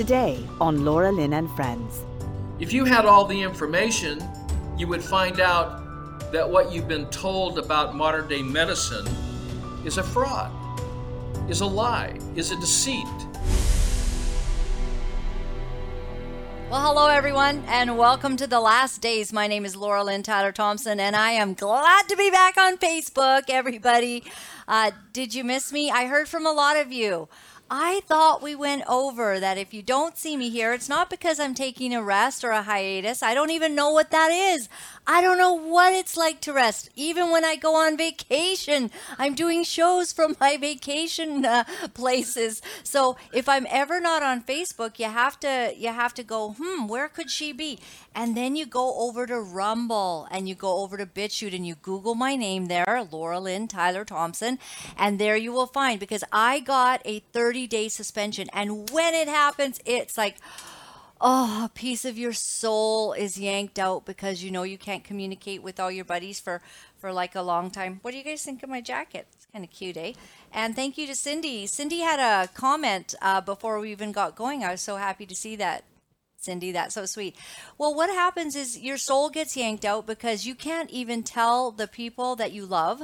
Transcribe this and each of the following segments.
today on Laura Lynn and Friends. If you had all the information, you would find out that what you've been told about modern day medicine is a fraud, is a lie, is a deceit. Well, hello, everyone, and welcome to The Last Days. My name is Laura Lynn Tyler Thompson, and I am glad to be back on Facebook, everybody. Did you miss me? I heard from a lot of you. I thought we went over that if you don't see me here, it's not because I'm taking a rest or a hiatus. I don't even know what that is. I don't know what it's like to rest. Even when I go on vacation, I'm doing shows from my vacation places. So if I'm ever not on Facebook, you have to go, where could she be? And then you go over to Rumble and you go over to BitChute and you Google my name there, Laura Lynn Tyler Thompson, and there you will find, because I got a 30-day suspension, and when it happens, it's like, oh, a piece of your soul is yanked out, because you know you can't communicate with all your buddies for like a long time. What do you guys think of my jacket? It's kind of cute, eh? And thank you to Cindy. Cindy had a comment before we even got going. I was so happy to see that. Cindy, that's so sweet. Well, what happens is your soul gets yanked out because you can't even tell the people that you love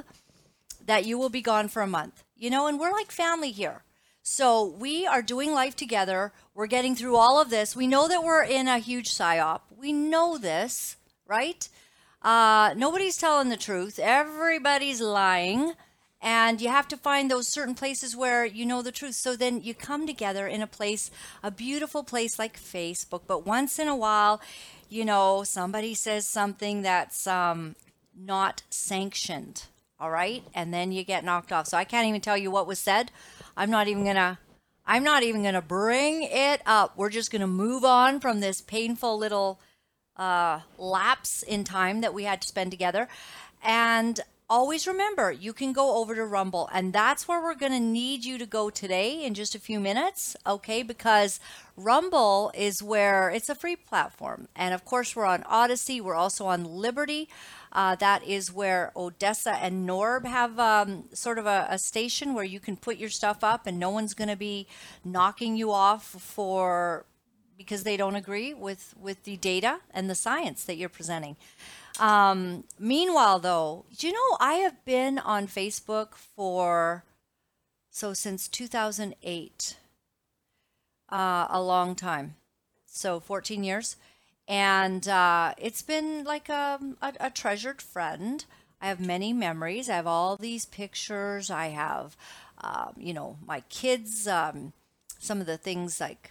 that you will be gone for a month. You know, and we're like family here. So we are doing life together. We're getting through all of this. We know that we're in a huge psyop. We know this, right? Nobody's telling the truth. Everybody's lying. And you have to find those certain places where you know the truth. So then you come together in a place, a beautiful place like Facebook. But once in a while, you know, somebody says something that's not sanctioned. All right. And then you get knocked off. So I can't even tell you what was said. I'm not even gonna bring it up. We're just gonna move on from this painful little lapse in time that we had to spend together. And always remember, you can go over to Rumble, and that's where we're gonna need you to go today in just a few minutes, okay? Because Rumble is where it's a free platform, and of course we're on Odysee. We're also on LBRY. That is where Odysee and Norb have sort of a station where you can put your stuff up and no one's going to be knocking you off because they don't agree with the data and the science that you're presenting. Meanwhile, though, you know, I have been on Facebook since 2008, a long time, so 14 years. And it's been like a treasured friend. I have many memories. I have all these pictures. I have, you know, my kids, some of the things like,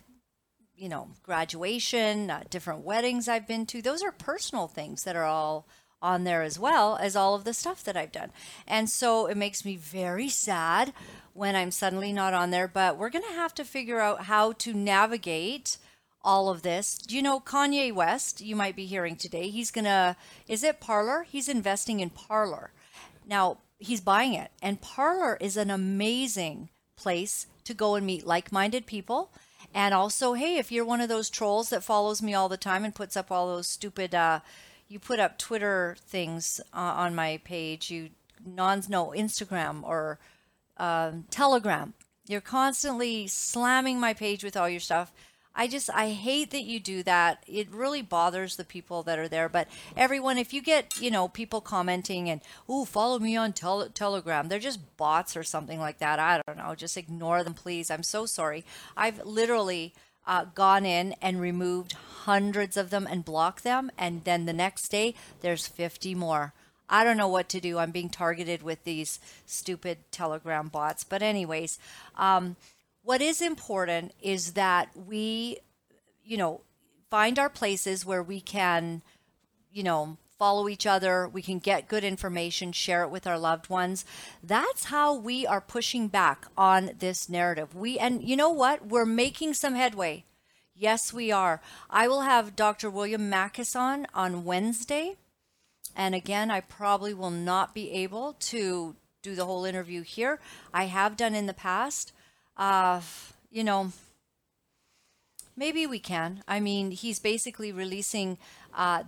you know, graduation, different weddings I've been to. Those are personal things that are all on there, as well as all of the stuff that I've done. And so it makes me very sad when I'm suddenly not on there. But we're going to have to figure out how to navigate all of this. You know, Kanye West, you might be hearing today, he's gonna, is it Parler? He's investing in Parler. Now, he's buying it. And Parler is an amazing place to go and meet like-minded people. And also, hey, if you're one of those trolls that follows me all the time and puts up all those stupid, you put up Twitter things on my page, Instagram or Telegram. You're constantly slamming my page with all your stuff. I hate that you do that. It really bothers the people that are there. But everyone, if you get, you know, people commenting and, ooh, follow me on Telegram, they're just bots or something like that. I don't know. Just ignore them, please. I'm so sorry. I've literally gone in and removed hundreds of them and blocked them. And then the next day, there's 50 more. I don't know what to do. I'm being targeted with these stupid Telegram bots. But anyways, what is important is that we, you know, find our places where we can, you know, follow each other. We can get good information, share it with our loved ones. That's how we are pushing back on this narrative. And you know what? We're making some headway. Yes, we are. I will have Dr. William Makis on Wednesday. And again, I probably will not be able to do the whole interview here. I have done in the past. You know, maybe we can. I mean, he's basically releasing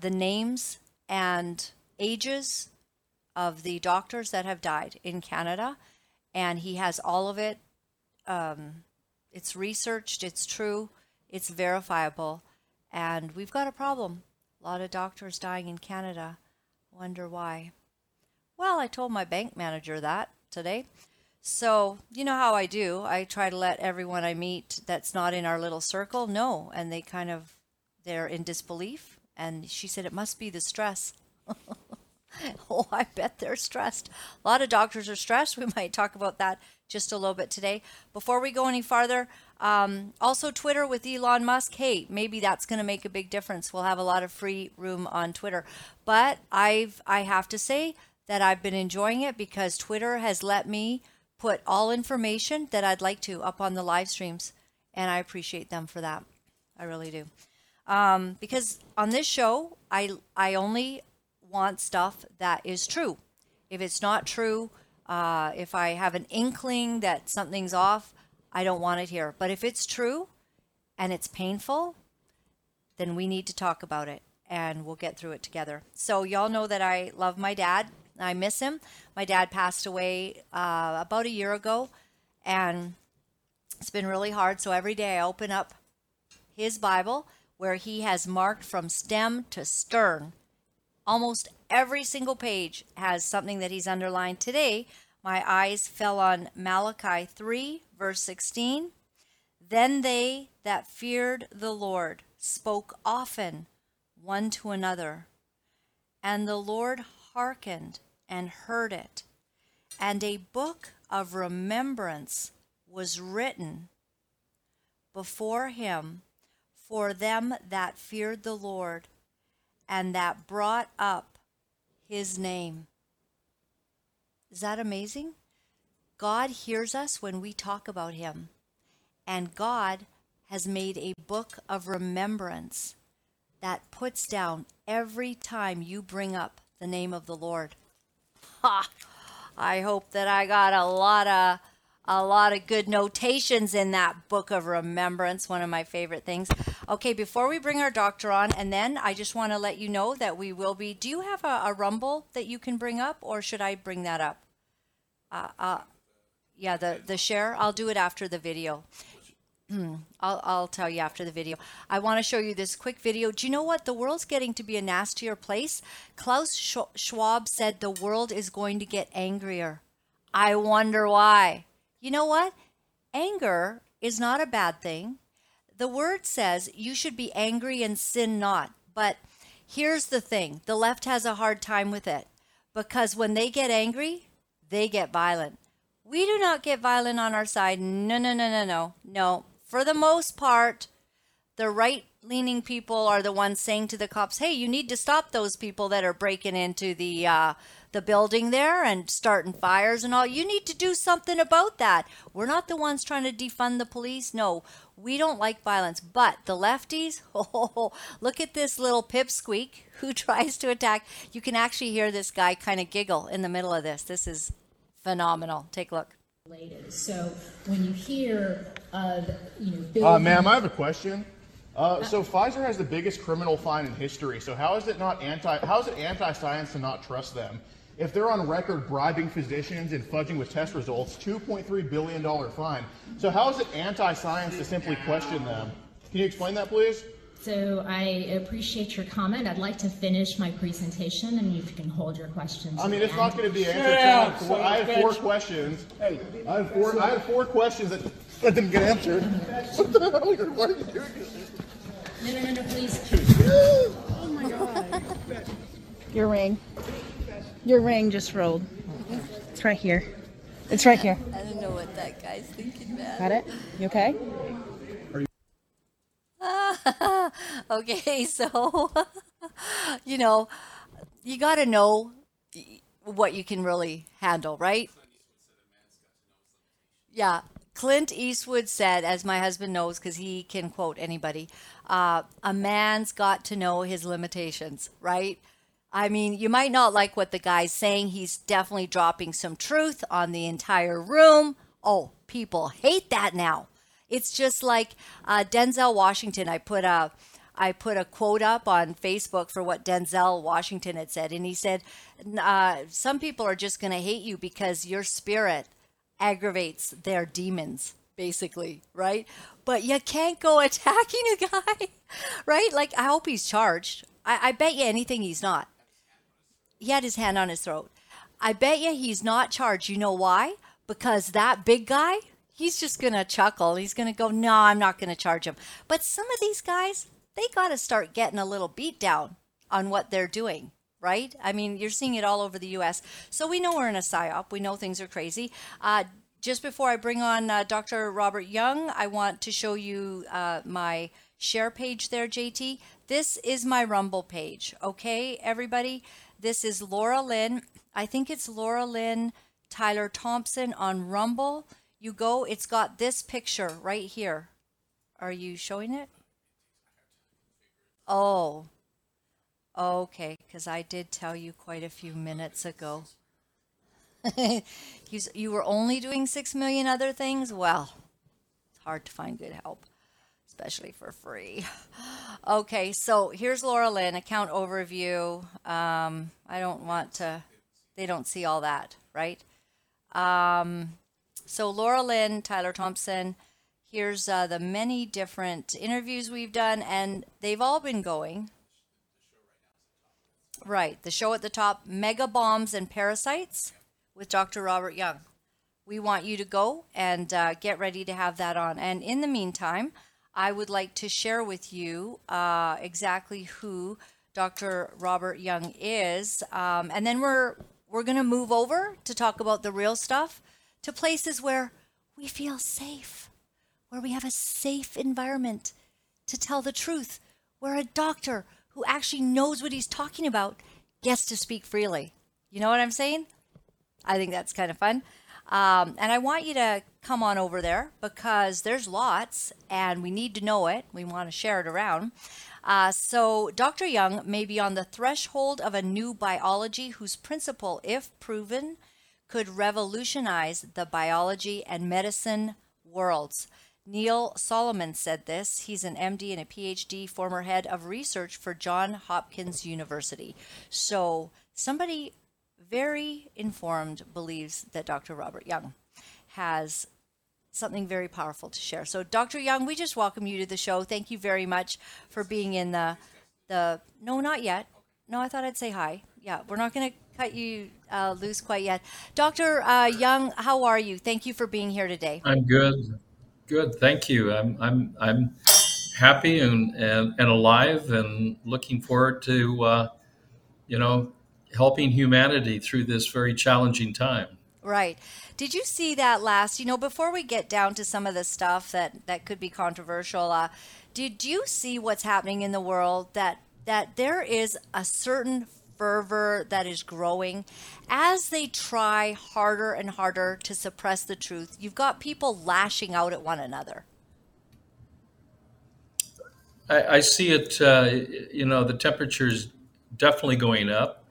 the names and ages of the doctors that have died in Canada, and he has all of it. It's researched, it's true, It's verifiable, and we've got a problem. A lot of doctors dying in Canada. Wonder why. Well, I told my bank manager that today. So, you know how I do. I try to let everyone I meet that's not in our little circle know, and they kind of, they're in disbelief. And she said, it must be the stress. Oh, I bet they're stressed. A lot of doctors are stressed. We might talk about that just a little bit today. Before we go any farther, also Twitter with Elon Musk. Hey, maybe that's going to make a big difference. We'll have a lot of free room on Twitter. But I have to say that I've been enjoying it because Twitter has let me put all information that I'd like to up on the live streams. And I appreciate them for that. I really do. Because on this show, I only want stuff that is true. If it's not true, if I have an inkling that something's off, I don't want it here. But if it's true and it's painful, then we need to talk about it and we'll get through it together. So y'all know that I love my dad. I miss him. My dad passed away about a year ago, and it's been really hard. So every day I open up his Bible where he has marked from stem to stern. Almost every single page has something that he's underlined. Today, my eyes fell on Malachi 3, verse 16. Then they that feared the Lord spoke often one to another, and the Lord hearkened and heard it. And a book of remembrance was written before him for them that feared the Lord, and that brought up his name. Is that amazing? God hears us when we talk about him. And God has made a book of remembrance that puts down every time you bring up the name of the Lord. Ha! I hope that I got a lot of good notations in that book of remembrance, one of my favorite things. Okay, before we bring our doctor on, and then I just want to let you know that we will be, do you have a Rumble that you can bring up, or should I bring that up? Yeah, the share, I'll do it after the video. I'll tell you after the video. I want to show you this quick video. Do you know what? The world's getting to be a nastier place. Klaus Schwab said the world is going to get angrier. I wonder why. You know what? Anger is not a bad thing. The word says you should be angry and sin not. But here's the thing. The left has a hard time with it because when they get angry, they get violent. We do not get violent on our side. No. For the most part, the right-leaning people are the ones saying to the cops, hey, you need to stop those people that are breaking into the building there and starting fires and all. You need to do something about that. We're not the ones trying to defund the police. No, we don't like violence. But the lefties, oh, look at this little pipsqueak who tries to attack. You can actually hear this guy kind of giggle in the middle of this. This is phenomenal. Take a look. So when you hear of, ma'am, I have a question. So Pfizer has the biggest criminal fine in history. So how is it anti-science to not trust them? If they're on record bribing physicians and fudging with test results, $2.3 billion fine. So how is it anti-science to simply question them? Can you explain that, please? So I appreciate your comment. I'd like to finish my presentation, and you can hold your questions. I mean, it's not going to be answered. I have four questions. Hey, I have four questions that didn't get answered. What the hell? Why are you doing this? No, please. Oh, my God. Your ring just rolled. It's right here. I don't know what that guy's thinking, man. Got it? You okay? Okay, so, you got to know what you can really handle, right? Yeah. Clint Eastwood said, as my husband knows, because he can quote anybody, a man's got to know his limitations, right? I mean, you might not like what the guy's saying. He's definitely dropping some truth on the entire room. Oh, people hate that now. It's just like Denzel Washington. I put a quote up on Facebook for what Denzel Washington had said. And he said, some people are just going to hate you because your spirit aggravates their demons. basically, right? But you can't go attacking a guy, right? Like, I hope he's charged. I bet you anything he's not. He had his hand on his throat. I bet you he's not charged. You know why? Because that big guy, he's just going to chuckle. He's going to go, no, I'm not going to charge him. But some of these guys, they got to start getting a little beat down on what they're doing, right? I mean, you're seeing it all over the U.S. So we know we're in a psyop. We know things are crazy. Just before I bring on Dr. Robert Young, I want to show you my share page there, JT. This is my Rumble page, okay, everybody? This is Laura Lynn. I think it's Laura Lynn Tyler Thompson on Rumble. You go, it's got this picture right here. Are you showing it? Oh, okay, because I did tell you quite a few minutes ago. You were only doing 6 million other things? Well, it's hard to find good help, especially for free. Okay, so here's Laura Lynn, account overview. I don't want to, they don't see all that, right? So Laura Lynn, Tyler Thompson, here's the many different interviews we've done, and they've all been going. Right, the show at the top, Mega Bombs and Parasites with Dr. Robert Young. We want you to go and get ready to have that on. And in the meantime, I would like to share with you exactly who Dr. Robert Young is. And then we're going to move over to talk about the real stuff, to places where we feel safe, where we have a safe environment to tell the truth, where a doctor who actually knows what he's talking about gets to speak freely. You know what I'm saying? I think that's kind of fun. And I want you to come on over there because there's lots and we need to know it. We want to share it around. So Dr. Young may be on the threshold of a new biology whose principle, if proven, could revolutionize the biology and medicine worlds. Neil Solomon said this. He's an MD and a PhD, former head of research for Johns Hopkins University. So somebody very informed believes that Dr. Robert Young has something very powerful to share. So Dr. Young, we just welcome you to the show. Thank you very much for being in the no, not yet. No, I thought I'd say hi. Yeah, we're not going to cut you loose quite yet. Dr. Young, how are you? Thank you for being here today. I'm good. Good. Thank you. I'm happy and alive and looking forward to, helping humanity through this very challenging time. Right. Did you see that last, before we get down to some of the stuff that could be controversial, did you see what's happening in the world, that there is a certain fervor that is growing as they try harder and harder to suppress the truth? You've got people lashing out at one another. I see it, the temperature's definitely going up.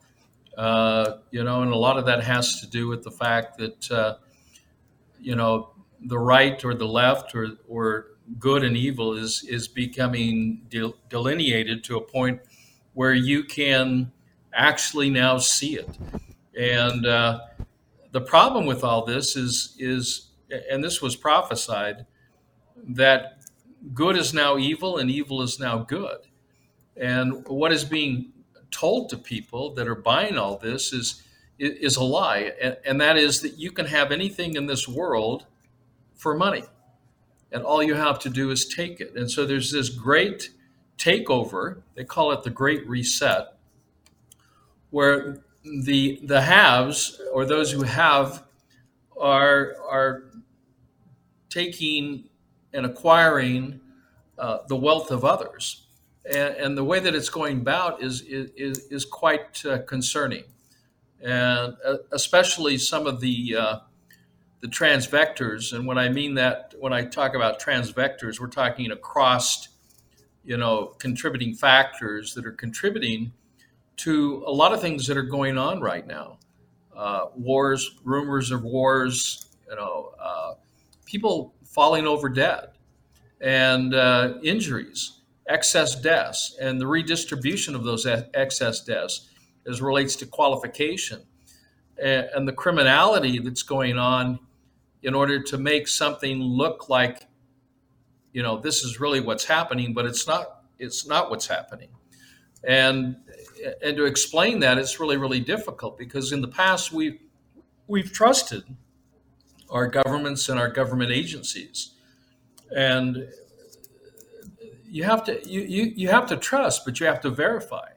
And a lot of that has to do with the fact that, the right or the left or good and evil is becoming delineated to a point where you can actually now see it. And the problem with all this is, and this was prophesied, that good is now evil and evil is now good. And what is being told to people that are buying all this is a lie, and that is that you can have anything in this world for money, and all you have to do is take it. And so there's this great takeover, they call it the Great Reset, where the haves, or those who have, are taking and acquiring the wealth of others. And the way that it's going about is quite concerning, and especially some of the transvectors. And when I mean that, when I talk about transvectors, we're talking across, contributing factors that are contributing to a lot of things that are going on right now. Wars, rumors of wars, people falling over dead, and injuries. Excess deaths and the redistribution of those excess deaths as relates to qualification and the criminality that's going on in order to make something look like, you know, this is really what's happening, but it's not what's happening. And to explain that, it's really, really difficult, because in the past we've trusted our governments and our government agencies. And you have to trust, but you have to verify.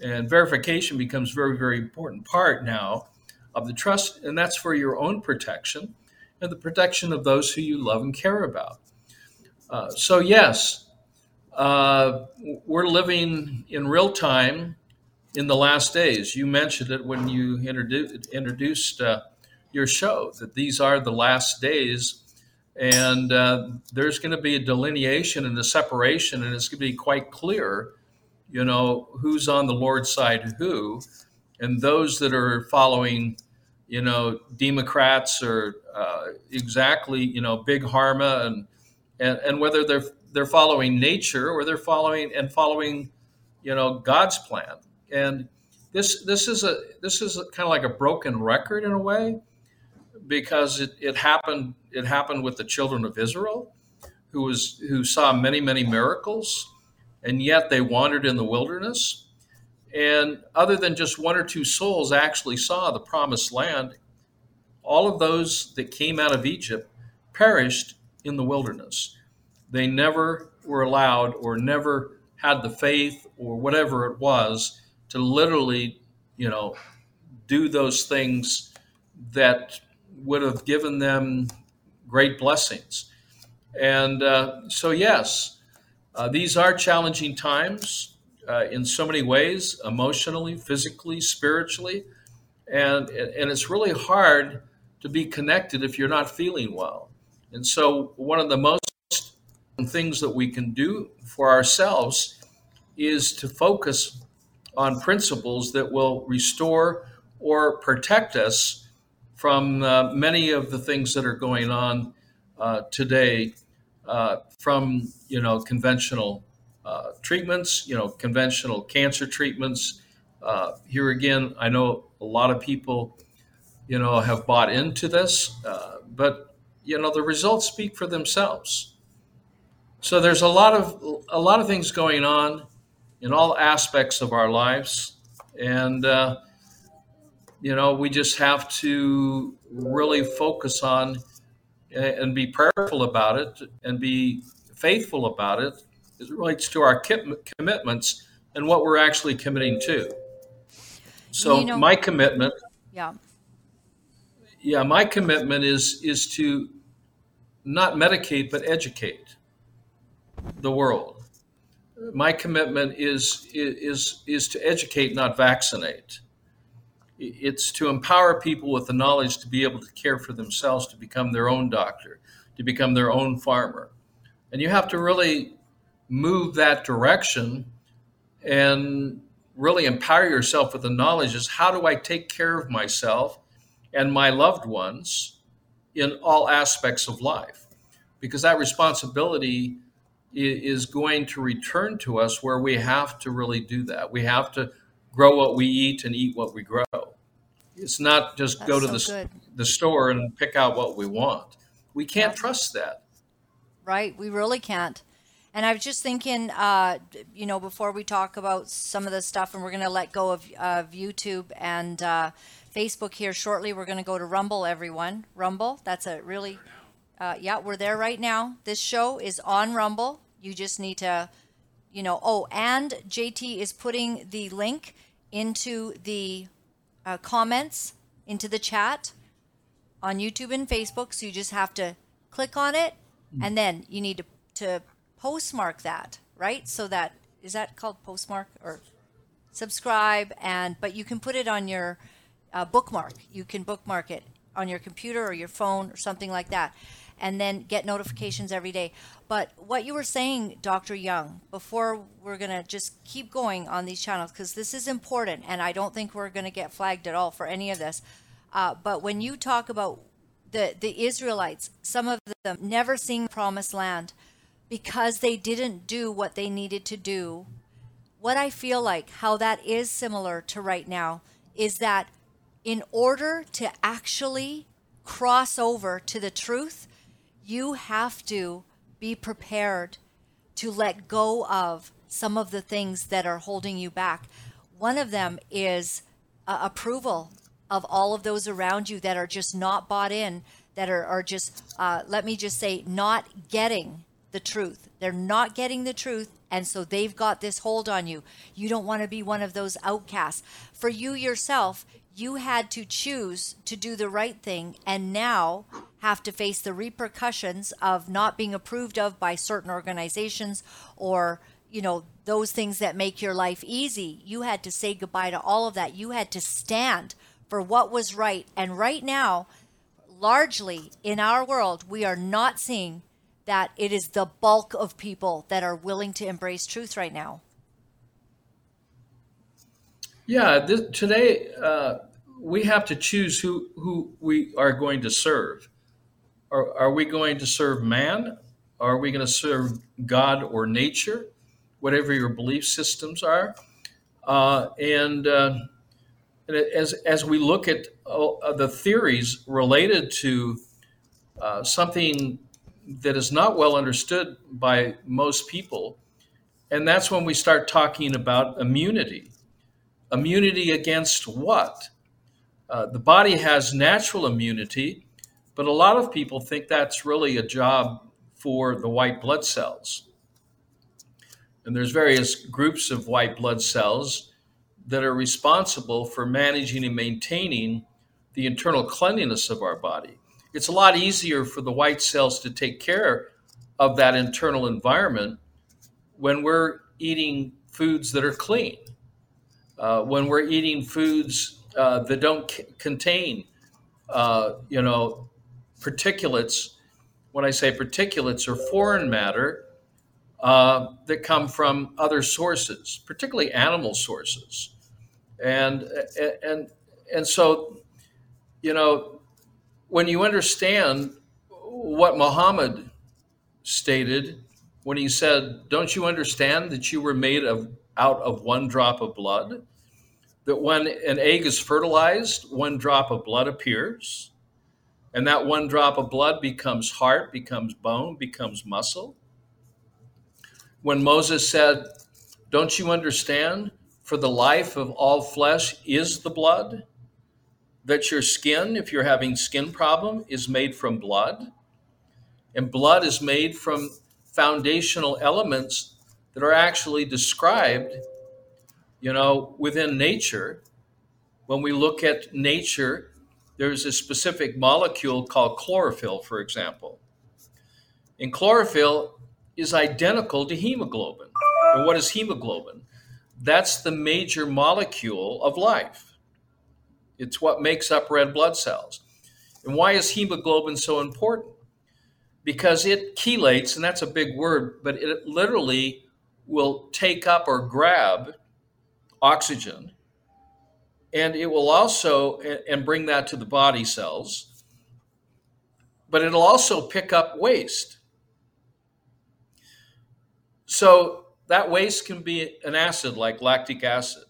And verification becomes very, very important part now of the trust, and that's for your own protection and the protection of those who you love and care about. So yes, we're living in real time in the last days. You mentioned it when you introduced your show, that these are the last days, and there's going to be a delineation and a separation, and it's going to be quite clear, you know, who's on the Lord's side of who, and those that are following, you know, Democrats or exactly, you know, Big Pharma, and whether they're following nature or they're following, you know, God's plan. And this is kind of like a broken record in a way, because it happened with the children of Israel, who saw many, many miracles, and yet they wandered in the wilderness. And other than just one or two souls actually saw the promised land, all of those that came out of Egypt perished in the wilderness. They never were allowed, or never had the faith, or whatever it was, to literally, you know, do those things that would have given them great blessings. And so, yes, these are challenging times. In so many ways, emotionally, physically, spiritually, and it's really hard to be connected if you're not feeling well. And so one of the most things that we can do for ourselves is to focus on principles that will restore or protect us from many of the things that are going on today from, you know, conventional treatments, you know, conventional cancer treatments. Here again, I know a lot of people, you know, have bought into this, but, you know, the results speak for themselves. So there's a lot of things going on in all aspects of our lives. And, you know, we just have to really focus on and be prayerful about it and be faithful about it. It relates to our commitments and what we're actually committing to. So, you know, my commitment, my commitment is to not medicate, but educate the world. My commitment is to educate, not vaccinate. It's to empower people with the knowledge to be able to care for themselves, to become their own doctor, to become their own farmer. And you have to really move that direction and really empower yourself with the knowledge is, how do I take care of myself and my loved ones in all aspects of life? Because that responsibility is going to return to us, where we have to really do that. We have to grow what we eat and eat what we grow. It's not just go to the store and pick out what we want. We can't trust that. Right. We really can't. And I was just thinking, you know, before we talk about some of this stuff, and we're going to let go of YouTube and Facebook here shortly. We're going to go to Rumble, everyone. Rumble, that's a really, we're there right now. This show is on Rumble. You just need to, you know, and JT is putting the link into the comments, into the chat on YouTube and Facebook. So you just have to click on it, and then you need to postmark that, right? So that, is that called postmark or subscribe? But you can put it on your bookmark. You can bookmark it on your computer or your phone or something like that, and then get notifications every day. But what you were saying, Dr. Young, before, we're going to just keep going on these channels, because this is important, and I don't think we're going to get flagged at all for any of this. But when you talk about the Israelites, some of them never seeing the promised land, because they didn't do what they needed to do. What I feel like, how that is similar to right now, is that in order to actually cross over to the truth, you have to be prepared to let go of some of the things that are holding you back. One of them is approval of all of those around you that are just not bought in, that are just, let me just say, not getting the truth. They're not getting the truth, and so they've got this hold on you. You don't want to be one of those outcasts. For you yourself, you had to choose to do the right thing and now have to face the repercussions of not being approved of by certain organizations or, you know, those things that make your life easy. You had to say goodbye to all of that. You had to stand for what was right. And right now, largely in our world, we are not seeing that it is the bulk of people that are willing to embrace truth right now. Yeah, today we have to choose who we are going to serve. Are we going to serve man? Are we going to serve God or nature? Whatever your belief systems are. And as we look at the theories related to something that is not well understood by most people, and that's when we start talking about immunity. Immunity against what? The body has natural immunity, but a lot of people think that's really a job for the white blood cells. And there's various groups of white blood cells that are responsible for managing and maintaining the internal cleanliness of our body. It's a lot easier for the white cells to take care of that internal environment when we're eating foods that are clean. When we're eating foods that don't contain, particulates. When I say particulates, or foreign matter that come from other sources, particularly animal sources, and so, you know, when you understand what Muhammad stated when he said, "Don't you understand that you were made of?" out of one drop of blood, that when an egg is fertilized, one drop of blood appears, and that one drop of blood becomes heart, becomes bone, becomes muscle. When Moses said, "Don't you understand, for the life of all flesh is the blood," that your skin, if you're having skin problem, is made from blood, and blood is made from foundational elements that are actually described, you know, within nature. When we look at nature, there's a specific molecule called chlorophyll, for example. And chlorophyll is identical to hemoglobin. And what is hemoglobin? That's the major molecule of life. It's what makes up red blood cells. And why is hemoglobin so important? Because it chelates, and that's a big word, but it literally will take up or grab oxygen, and it will also, and bring that to the body cells, but it'll also pick up waste. So that waste can be an acid like lactic acid.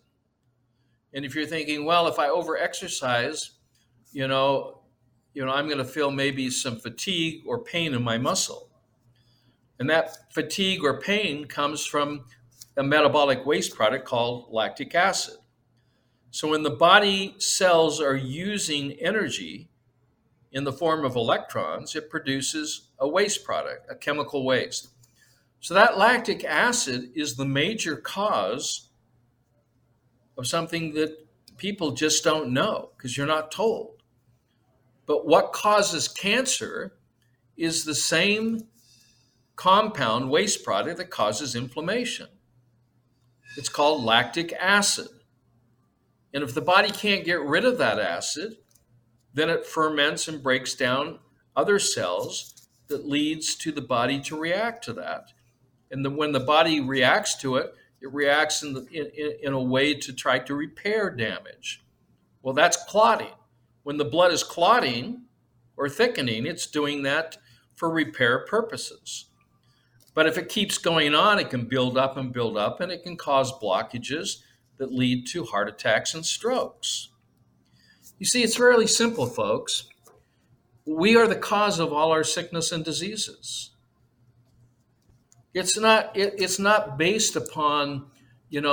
And if you're thinking, well, if I over-exercise, I'm gonna feel maybe some fatigue or pain in my muscle. And that fatigue or pain comes from a metabolic waste product called lactic acid. So when the body cells are using energy in the form of electrons, it produces a waste product, a chemical waste. So that lactic acid is the major cause of something that people just don't know because you're not told. But what causes cancer is the same compound waste product that causes inflammation. It's called lactic acid. And if the body can't get rid of that acid, then it ferments and breaks down other cells that leads to the body to react to that. And when the body reacts to it, it reacts in a way to try to repair damage. Well, that's clotting. When the blood is clotting or thickening, it's doing that for repair purposes. But if it keeps going on, it can build up, and it can cause blockages that lead to heart attacks and strokes. You see, it's fairly simple, folks. We are the cause of all our sickness and diseases. It's not based upon,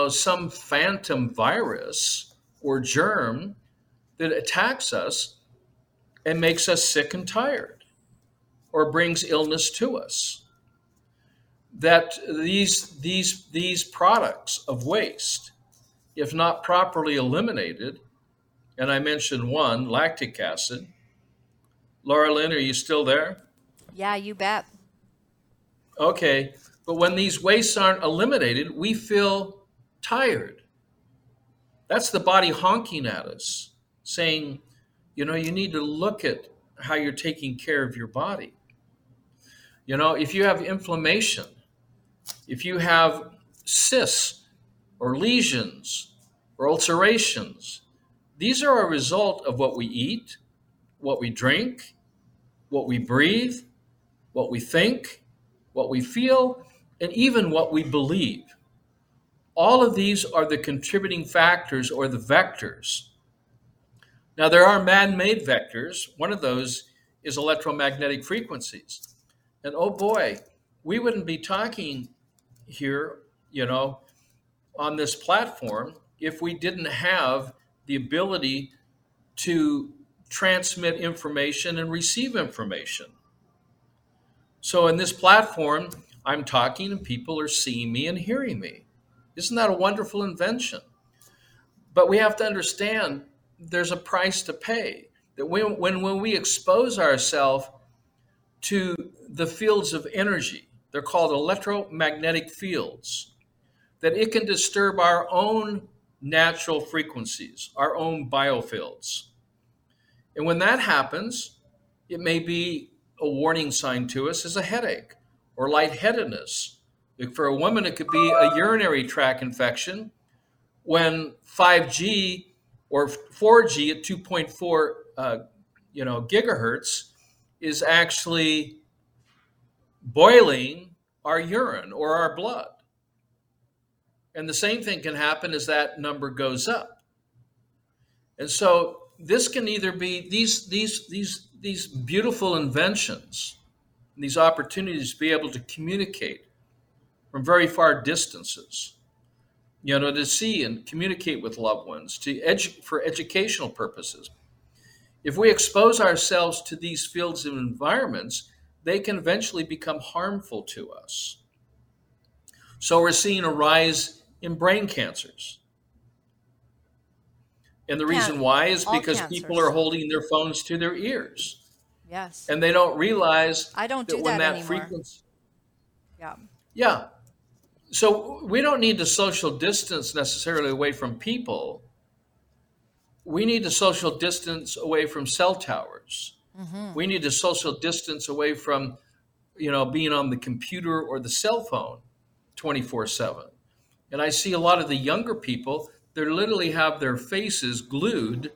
some phantom virus or germ that attacks us and makes us sick and tired or brings illness to us. That these products of waste, if not properly eliminated, and I mentioned one, lactic acid. Laura Lynn, are you still there? Yeah, you bet. Okay, but when these wastes aren't eliminated, we feel tired. That's the body honking at us, saying, you need to look at how you're taking care of your body. If you have inflammation, if you have cysts or lesions or ulcerations, these are a result of what we eat, what we drink, what we breathe, what we think, what we feel, and even what we believe. All of these are the contributing factors or the vectors. Now, there are man-made vectors. One of those is electromagnetic frequencies. And oh boy, we wouldn't be talking here, on this platform if we didn't have the ability to transmit information and receive information. So in this platform, I'm talking and people are seeing me and hearing me. Isn't that a wonderful invention? But we have to understand there's a price to pay. That when we expose ourselves to the fields of energy, they're called electromagnetic fields, that it can disturb our own natural frequencies, our own biofields. And when that happens, it may be a warning sign to us as a headache or lightheadedness. For a woman, it could be a urinary tract infection when 5G or 4G at 2.4 gigahertz is actually boiling our urine or our blood. And the same thing can happen as that number goes up. And so this can either be these beautiful inventions, these opportunities to be able to communicate from very far distances, to see and communicate with loved ones, for educational purposes. If we expose ourselves to these fields and environments, they can eventually become harmful to us. So we're seeing a rise in brain cancers. And the reason why is because people are holding their phones to their ears. Yes. And they don't realize frequency. Yeah. Yeah. So we don't need to social distance necessarily away from people. We need to social distance away from cell towers. Mm-hmm. We need to social distance away from, being on the computer or the cell phone 24/7. And I see a lot of the younger people, they literally have their faces glued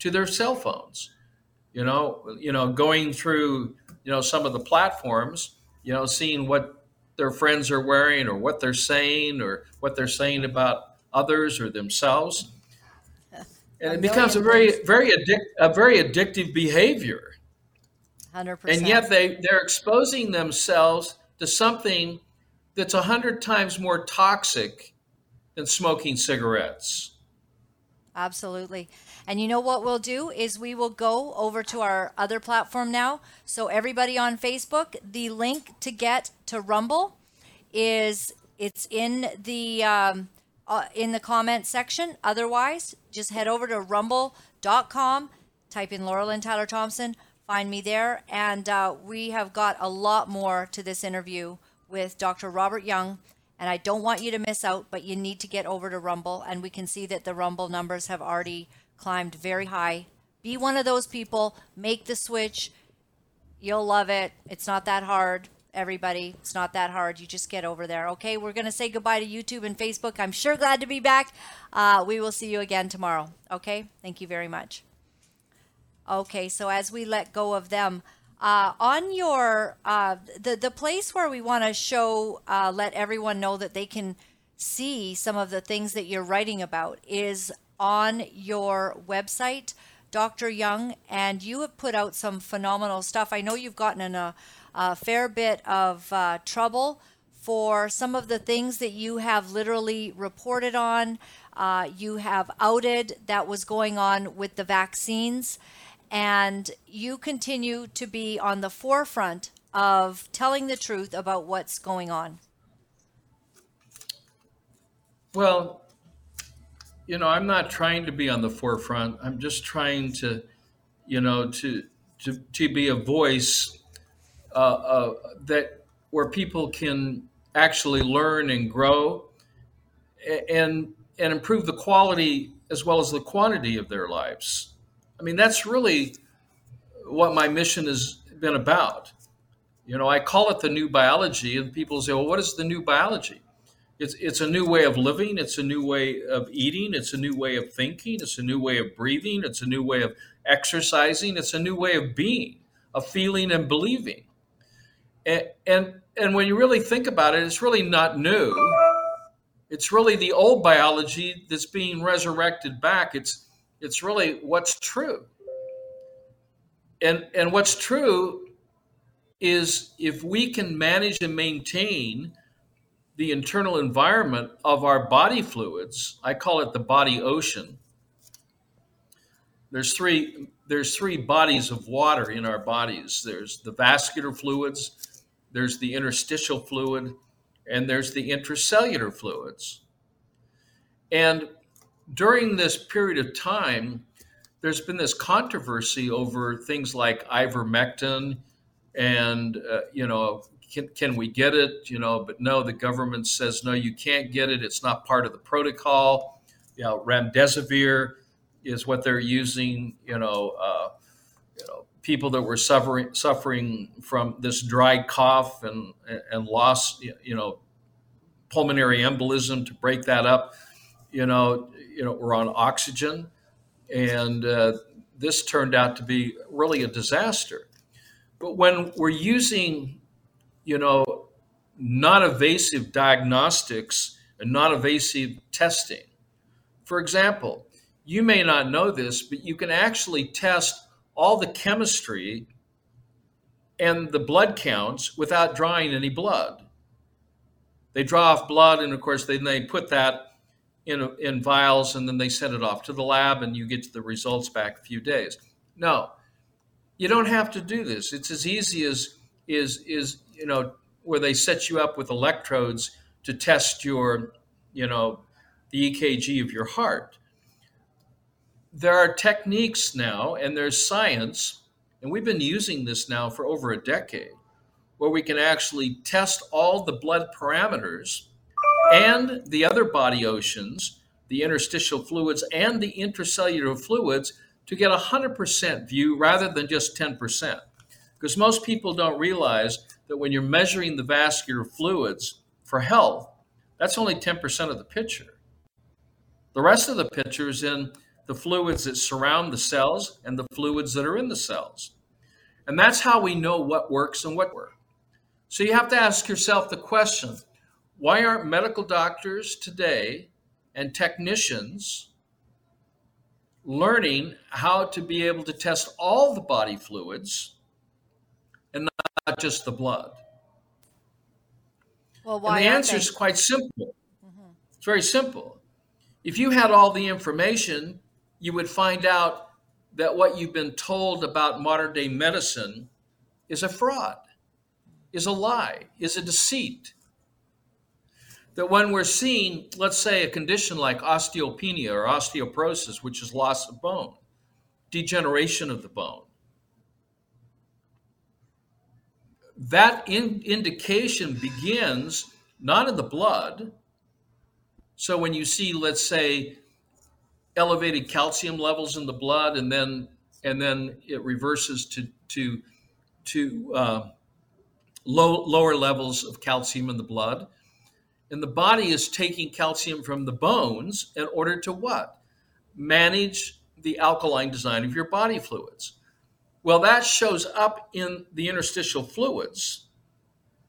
to their cell phones, going through, some of the platforms, seeing what their friends are wearing or what they're saying about others or themselves. And it becomes a very addictive behavior. 100%. And yet they're exposing themselves to something that's 100 times more toxic than smoking cigarettes. Absolutely. And you know what we'll do is we will go over to our other platform now. So everybody on Facebook, the link to get to Rumble it's in the in the comment section. Otherwise, just head over to rumble.com, type in Laura Lynn Tyler Thompson, find me there. And we have got a lot more to this interview with Dr. Robert Young. And I don't want you to miss out, but you need to get over to Rumble. And we can see that the Rumble numbers have already climbed very high. Be one of those people. Make the switch. You'll love it. It's not that hard, everybody. It's not that hard. You just get over there. Okay, we're going to say goodbye to YouTube and Facebook. I'm sure glad to be back. We will see you again tomorrow. Okay, thank you very much. Okay, so as we let go of them, on your the place where we want to show, let everyone know that they can see some of the things that you're writing about is on your website, Dr. Young, and you have put out some phenomenal stuff. I know you've gotten in a fair bit of trouble for some of the things that you have literally reported on, you have outed that was going on with the vaccines, and you continue to be on the forefront of telling the truth about what's going on. Well, you know, I'm not trying to be on the forefront. I'm just trying to, you know, to be a voice that where people can actually learn and grow and improve the quality as well as the quantity of their lives. I mean, that's really what my mission has been about. You know, I call it the new biology, and people say, well, what is the new biology? It's a new way of living. It's a new way of eating. It's a new way of thinking. It's a new way of breathing. It's a new way of exercising. It's a new way of being, of feeling and believing. And when you really think about it, it's really not new. It's really the old biology that's being resurrected back. It's really what's true. And what's true is if we can manage and maintain the internal environment of our body fluids, I call it the body ocean. There's three bodies of water in our bodies. There's the vascular fluids, there's the interstitial fluid, and there's the intracellular fluids. And during this period of time, there's been this controversy over things like ivermectin and, you know, can we get it? You know, but no, the government says, no, you can't get it. It's not part of the protocol. You know, remdesivir is what they're using. You know, people that were suffering from this dry cough and loss, you know, pulmonary embolism to break that up. You know, were on oxygen, and this turned out to be really a disaster. But when we're using, you know, non-invasive diagnostics and non-invasive testing. For example, you may not know this, but you can actually test all the chemistry and the blood counts without drawing any blood. They draw off blood, and of course, they put that in vials, and then they send it off to the lab, and you get the results back a few days. No, you don't have to do this. It's as easy as you know, where they set you up with electrodes to test your, you know, the EKG of your heart. There are techniques now, and there's science, and we've been using this now for over a decade, where we can actually test all the blood parameters and the other body oceans, the interstitial fluids and the intracellular fluids, to get 100% view rather than just 10%. Because most people don't realize that when you're measuring the vascular fluids for health, that's only 10% of the picture. The rest of the picture is in the fluids that surround the cells and the fluids that are in the cells. And that's how we know what works and what works. So you have to ask yourself the question, why aren't medical doctors today and technicians learning how to be able to test all the body fluids and not just the blood? Well, why? And the answer is quite simple. Mm-hmm. It's very simple. If you had all the information, you would find out that what you've been told about modern day medicine is a fraud, is a lie, is a deceit. That when we're seeing, let's say, a condition like osteopenia or osteoporosis, which is loss of bone, degeneration of the bone, that indication begins not in the blood. So when you see, let's say, elevated calcium levels in the blood, and then it reverses to lower levels of calcium in the blood, and the body is taking calcium from the bones in order to what? Manage the alkaline design of your body fluids. Well, that shows up in the interstitial fluids,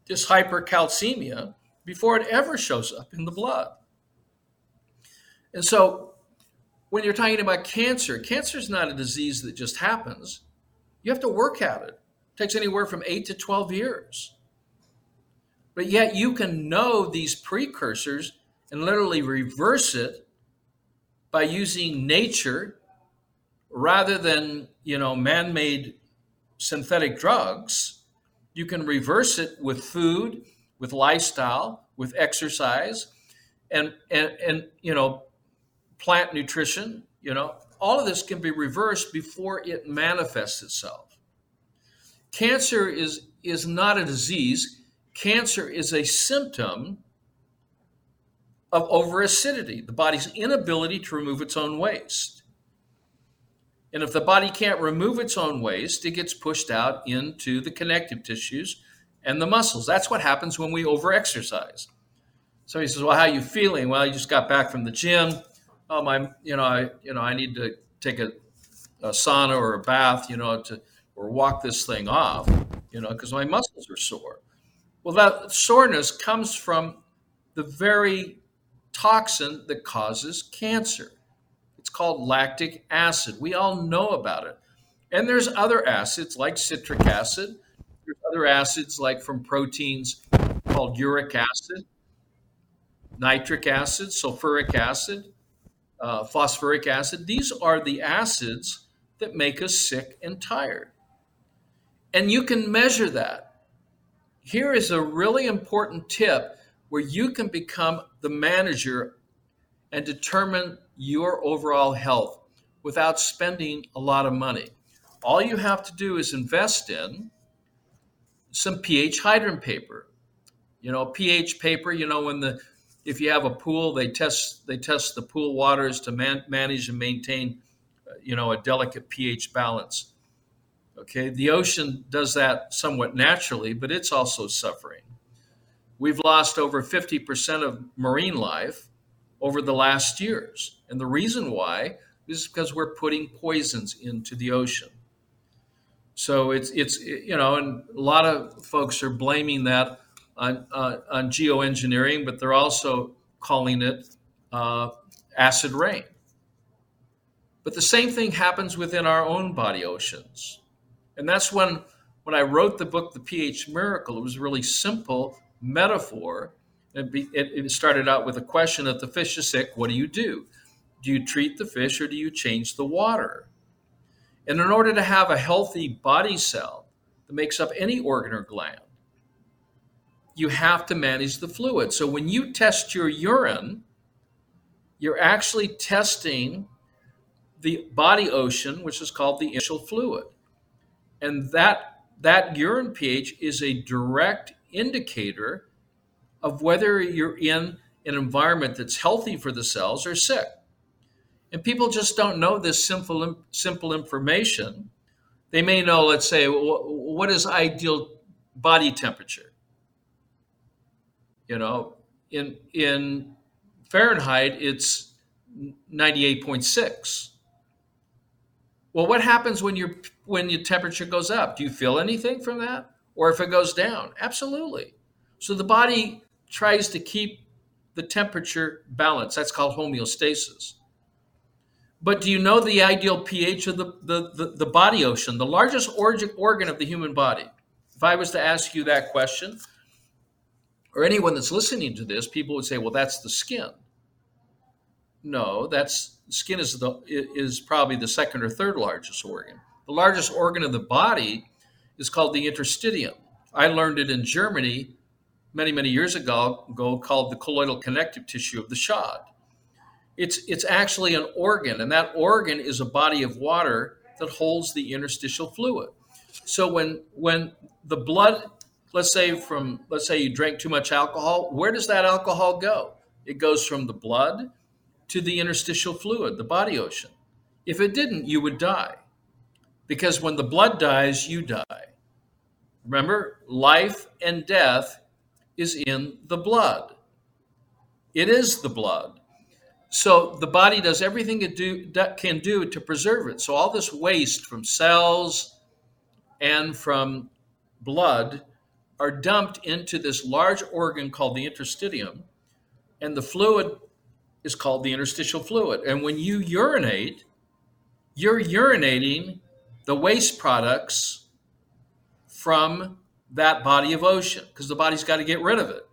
this hypercalcemia, before it ever shows up in the blood. And so when you're talking about cancer, cancer is not a disease that just happens. You have to work at it. It takes anywhere from 8 to 12 years. But yet you can know these precursors and literally reverse it by using nature rather than, you know, man-made synthetic drugs. You can reverse it with food, with lifestyle, with exercise, and you know, plant nutrition. You know, all of this can be reversed before it manifests itself. Cancer is not a disease. Cancer is a symptom of over-acidity, the body's inability to remove its own waste. And if the body can't remove its own waste, it gets pushed out into the connective tissues and the muscles. That's what happens when we overexercise. Somebody says, well, how are you feeling? Well, I just got back from the gym. Oh, I need to take a sauna or a bath, you know, to or walk this thing off, you know, because my muscles are sore. Well, that soreness comes from the very toxin that causes cancer. It's called lactic acid. We all know about it. And there's other acids like citric acid. There's other acids like from proteins called uric acid, nitric acid, sulfuric acid, phosphoric acid. These are the acids that make us sick and tired. And you can measure that. Here is a really important tip where you can become the manager and determine your overall health without spending a lot of money. All you have to do is invest in some pH hydrant paper. You know, pH paper, you know, if you have a pool, they test the pool waters to manage and maintain, you know, a delicate pH balance. Okay, the ocean does that somewhat naturally, but it's also suffering. We've lost over 50% of marine life over the last years. And the reason why is because we're putting poisons into the ocean. So it's you know, and a lot of folks are blaming that on geoengineering, but they're also calling it acid rain. But the same thing happens within our own body oceans. And that's when I wrote the book, The pH Miracle, it was really simple metaphor. It started out with a question: if the fish is sick, what do you do? Do you treat the fish or do you change the water? And in order to have a healthy body cell that makes up any organ or gland, you have to manage the fluid. So when you test your urine, you're actually testing the body ocean, which is called the initial fluid. And that urine pH is a direct indicator of whether you're in an environment that's healthy for the cells or sick. And people just don't know this simple information. They may know, let's say, what is ideal body temperature? You know, in Fahrenheit, it's 98.6. Well, what happens when your temperature goes up? Do you feel anything from that? Or if it goes down? Absolutely. So the body tries to keep the temperature balanced. That's called homeostasis. But do you know the ideal pH of the body ocean, the largest organ of the human body? If I was to ask you that question, or anyone that's listening to this, people would say, well, that's the skin. No, skin is probably the second or third largest organ. The largest organ of the body is called the interstitium. I learned it in Germany many, many years ago called the colloidal connective tissue of the shod. It's actually an organ, and that organ is a body of water that holds the interstitial fluid. So when the blood, let's say you drank too much alcohol, where does that alcohol go? It goes from the blood to the interstitial fluid, the body ocean. If it didn't, you would die. Because when the blood dies, you die. Remember, life and death is in the blood. It is the blood. So the body does everything it can do to preserve it. So all this waste from cells and from blood are dumped into this large organ called the interstitium, and the fluid is called the interstitial fluid. And when you urinate, you're urinating the waste products from that body of ocean, because the body's got to get rid of it.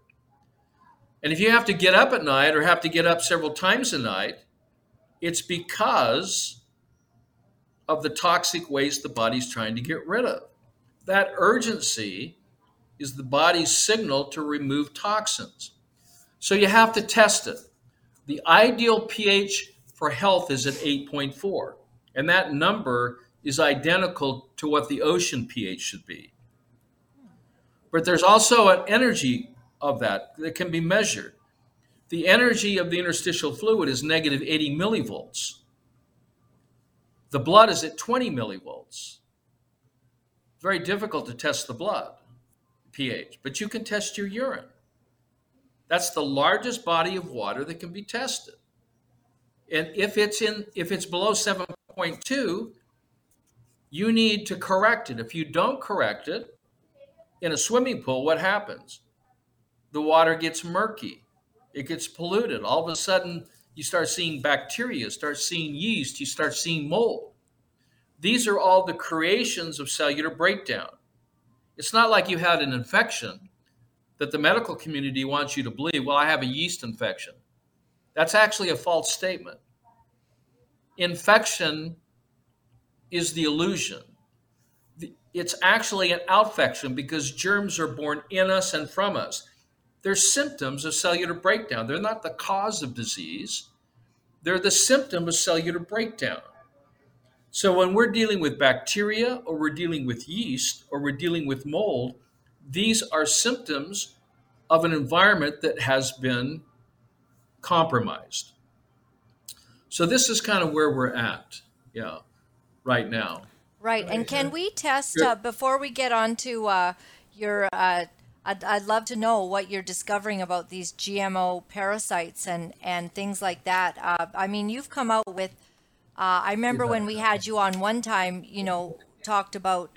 And if you have to get up at night or have to get up several times a night, it's because of the toxic waste the body's trying to get rid of. That urgency is the body's signal to remove toxins. So you have to test it. The ideal pH for health is at 8.4, and that number is identical to what the ocean pH should be. But there's also an energy of that can be measured. The energy of the interstitial fluid is negative 80 millivolts. The blood is at 20 millivolts. Very difficult to test the blood pH, but you can test your urine. That's the largest body of water that can be tested. And if it's below 7.2, you need to correct it. If you don't correct it, in a swimming pool, what happens? The water gets murky. It gets polluted. All of a sudden, you start seeing bacteria, start seeing yeast, you start seeing mold. These are all the creations of cellular breakdown. It's not like you had an infection that the medical community wants you to believe, well, I have a yeast infection. That's actually a false statement. Infection is the illusion. It's actually an outfection because germs are born in us and from us. They're symptoms of cellular breakdown. They're not the cause of disease. They're the symptom of cellular breakdown. So when we're dealing with bacteria or we're dealing with yeast or we're dealing with mold, these are symptoms of an environment that has been compromised. So this is kind of where we're at, right now. Right. And can we test, before we get on to your, I'd love to know what you're discovering about these GMO parasites and things like that. I mean, you've come out with, I remember when we had you on one time, talked about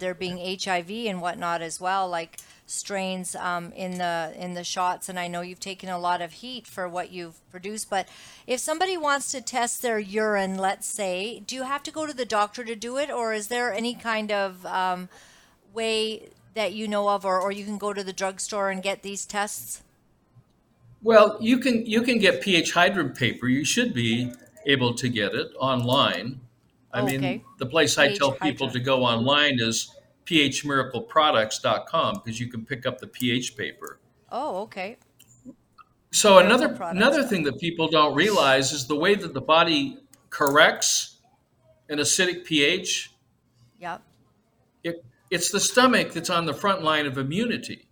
there being HIV and whatnot as well, like strains in the shots. And I know you've taken a lot of heat for what you've produced, but if somebody wants to test their urine, let's say, do you have to go to the doctor to do it? Or is there any kind of way that you know of, or you can go to the drugstore and get these tests? Well, you can get pH hydrant paper. You should be able to get it online. I mean, the place I tell people to go online is phmiracleproducts.com, because you can pick up the pH paper. Oh, okay. So another thing that people don't realize is the way that the body corrects an acidic pH. Yep. It's the stomach that's on the front line of immunity.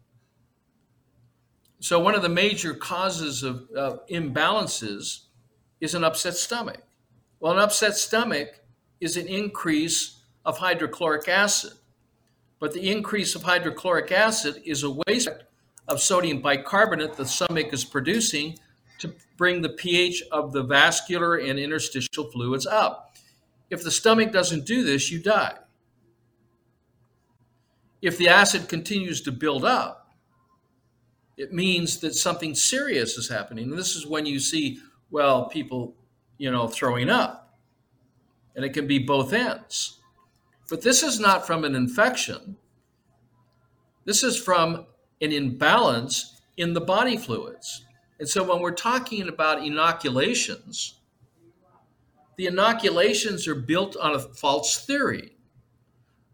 So one of the major causes of imbalances is an upset stomach. Well, an upset stomach is an increase of hydrochloric acid. But the increase of hydrochloric acid is a waste of sodium bicarbonate the stomach is producing to bring the pH of the vascular and interstitial fluids up. If the stomach doesn't do this, you die. If the acid continues to build up, it means that something serious is happening. And this is when you see, people, throwing up. And it can be both ends. But this is not from an infection. This is from an imbalance in the body fluids. And so when we're talking about inoculations, the inoculations are built on a false theory.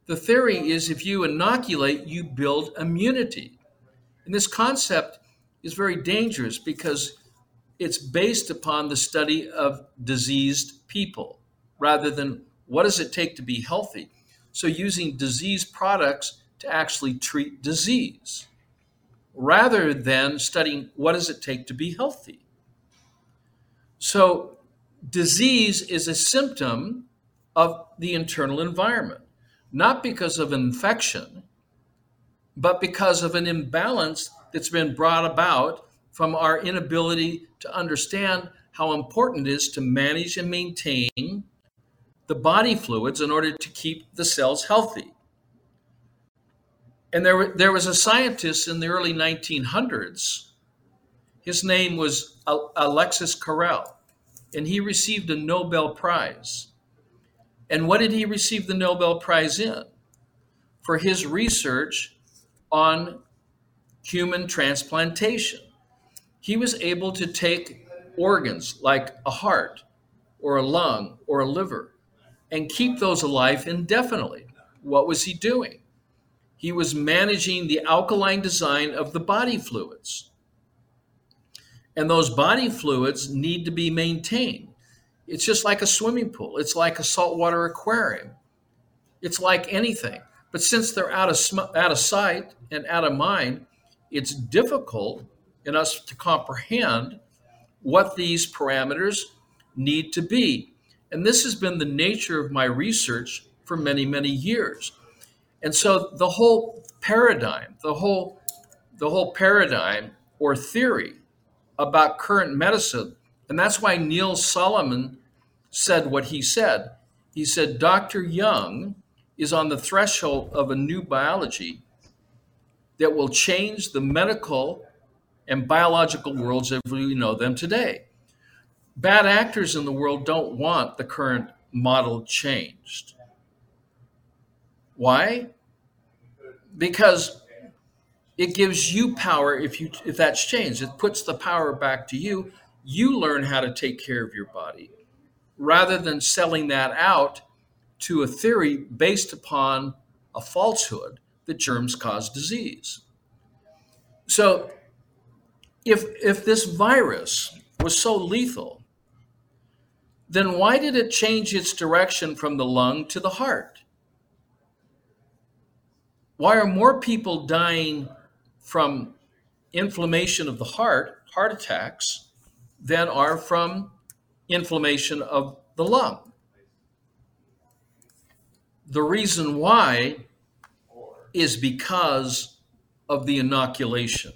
The theory is if you inoculate, you build immunity. And this concept is very dangerous because it's based upon the study of diseased people, rather than what does it take to be healthy? So using disease products to actually treat disease, rather than studying what does it take to be healthy? So disease is a symptom of the internal environment, not because of infection, but because of an imbalance that's been brought about from our inability to understand how important it is to manage and maintain the body fluids in order to keep the cells healthy. And there was a scientist in the early 1900s. His name was Alexis Carrel, and he received a Nobel Prize. And what did he receive the Nobel Prize in? For his research on human transplantation. He was able to take organs like a heart or a lung or a liver and keep those alive indefinitely. What was he doing? He was managing the alkaline design of the body fluids. And those body fluids need to be maintained. It's just like a swimming pool. It's like a saltwater aquarium. It's like anything. But since they're out of sight and out of mind, it's difficult in us to comprehend what these parameters need to be. And this has been the nature of my research for many, many years. And so the whole paradigm or theory about current medicine, and that's why Neil Solomon said what he said. He said, Dr. Young is on the threshold of a new biology that will change the medical and biological worlds as we know them today. Bad actors in the world don't want the current model changed. Why? Because it gives you power if that's changed. It puts the power back to you. You learn how to take care of your body rather than selling that out to a theory based upon a falsehood that germs cause disease. So if this virus was so lethal, then why did it change its direction from the lung to the heart? Why are more people dying from inflammation of the heart, heart attacks, than are from inflammation of the lung? The reason why is because of the inoculation.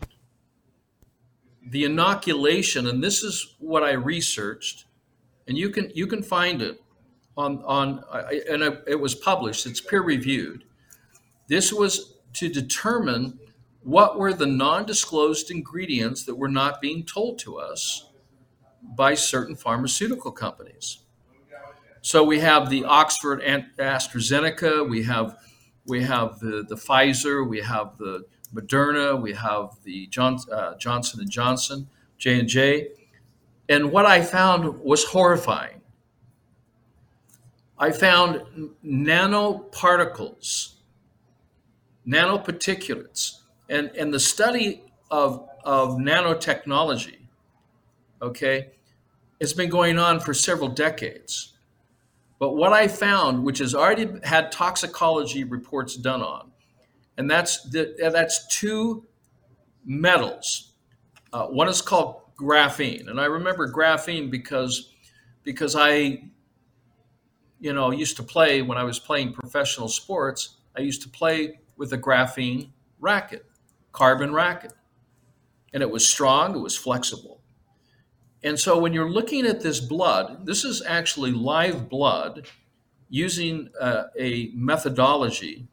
The inoculation, and this is what I researched, and you can find it it was published, it's peer-reviewed. This was to determine what were the non-disclosed ingredients that were not being told to us by certain pharmaceutical companies. So we have the Oxford and AstraZeneca, we have the Pfizer, we have the Moderna, we have the Johnson & Johnson, J&J. And what I found was horrifying. I found nanoparticles, nanoparticulates, and the study of nanotechnology, okay, it's been going on for several decades. But what I found, which has already had toxicology reports done on, and that's two metals. One is called graphene, and I remember graphene because I, used to play when I was playing professional sports. I used to play with a graphene racket, carbon racket, and it was strong, it was flexible. And so when you're looking at this blood, this is actually live blood using a methodology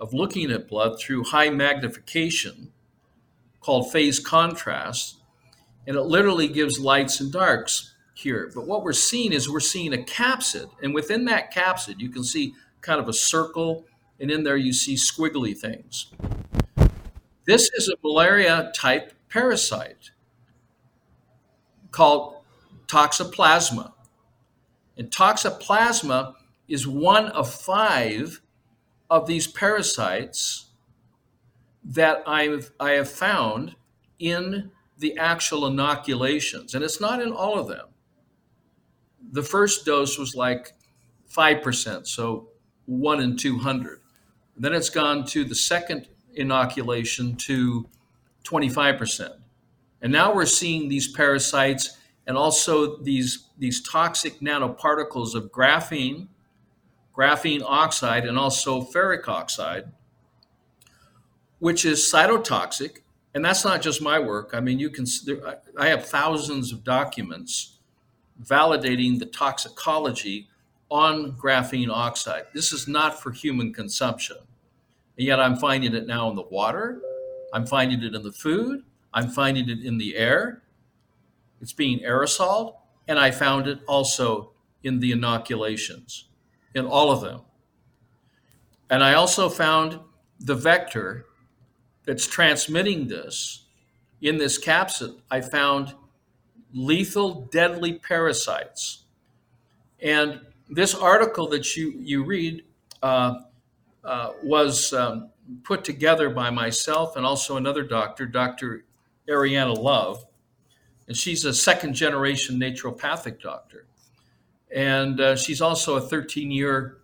of looking at blood through high magnification called phase contrast. And it literally gives lights and darks here. But what we're seeing a capsid. And within that capsid, you can see kind of a circle. And in there, you see squiggly things. This is a malaria type parasite called Toxoplasma. And Toxoplasma is one of five of these parasites that I have found in the actual inoculations. And it's not in all of them. The first dose was like 5%, so 1 in 200. And then it's gone to the second inoculation to 25%. And now we're seeing these parasites and also these toxic nanoparticles of graphene oxide and also ferric oxide, which is cytotoxic. And that's not just my work. I mean, I have thousands of documents validating the toxicology on graphene oxide. This is not for human consumption. And yet I'm finding it now in the water. I'm finding it in the food. I'm finding it in the air. It's being aerosoled, and I found it also in the inoculations, in all of them. And I also found the vector that's transmitting this in this capsid. I found lethal, deadly parasites. And this article that you read was put together by myself and also another doctor, Dr. Arianna Love. And she's a second-generation naturopathic doctor. And she's also a 13-year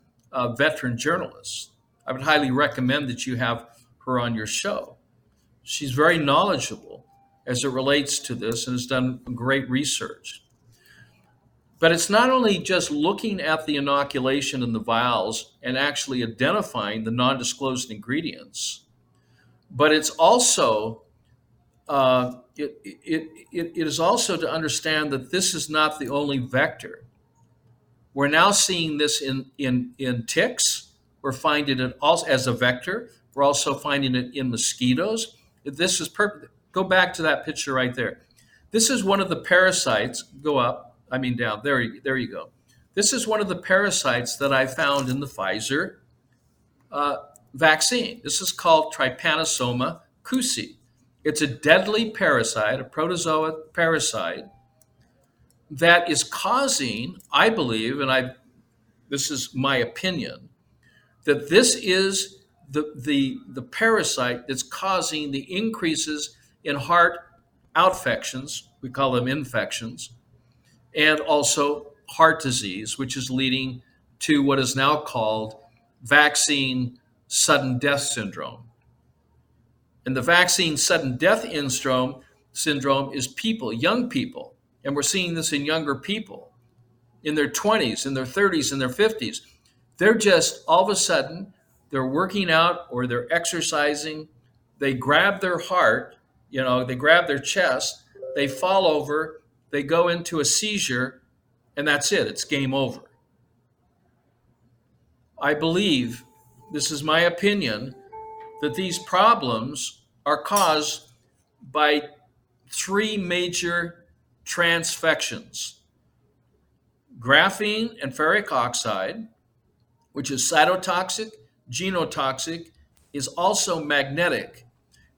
veteran journalist. I would highly recommend that you have her on your show. She's very knowledgeable as it relates to this and has done great research. But it's not only just looking at the inoculation and the vials and actually identifying the non-disclosed ingredients, but it's also it is also to understand that this is not the only vector. We're now seeing this in ticks. We're finding it also as a vector. We're also finding it in mosquitoes. This is perfect. Go back to that picture right there. This is one of the parasites. Go up. I mean down. There you go. This is one of the parasites that I found in the Pfizer vaccine. This is called Trypanosoma cruzi. It's a deadly parasite, a protozoa parasite, that is causing, I believe, and this is my opinion, that this is the parasite that's causing the increases in heart outfections, we call them infections, and also heart disease, which is leading to what is now called vaccine sudden death syndrome. And the vaccine sudden death syndrome is people, young people. And we're seeing this in younger people, in their 20s, in their 30s, in their 50s. They're just, all of a sudden, they're working out or they're exercising. They grab their heart, they grab their chest, they fall over, they go into a seizure, and that's it. It's game over. I believe, this is my opinion, that these problems are caused by three major transfections: graphene and ferric oxide, which is cytotoxic, genotoxic, is also magnetic.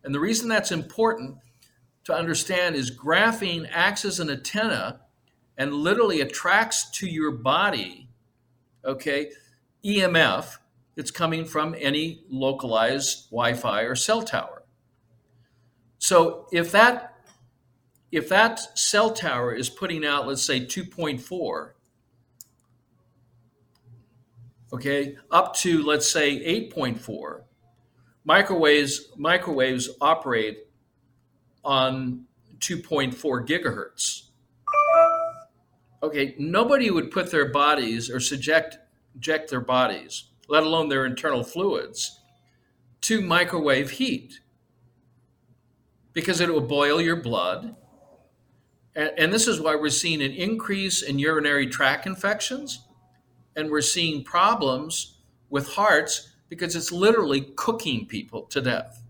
And the reason that's important to understand is graphene acts as an antenna and literally attracts to your body, EMF. It's coming from any localized Wi-Fi or cell tower. So if that cell tower is putting out, let's say 2.4, up to, let's say, 8.4, microwaves operate on 2.4 gigahertz. Nobody would put their bodies or subject their bodies, let alone their internal fluids, to microwave heat, because it will boil your blood. And this is why we're seeing an increase in urinary tract infections, and we're seeing problems with hearts, because it's literally cooking people to death.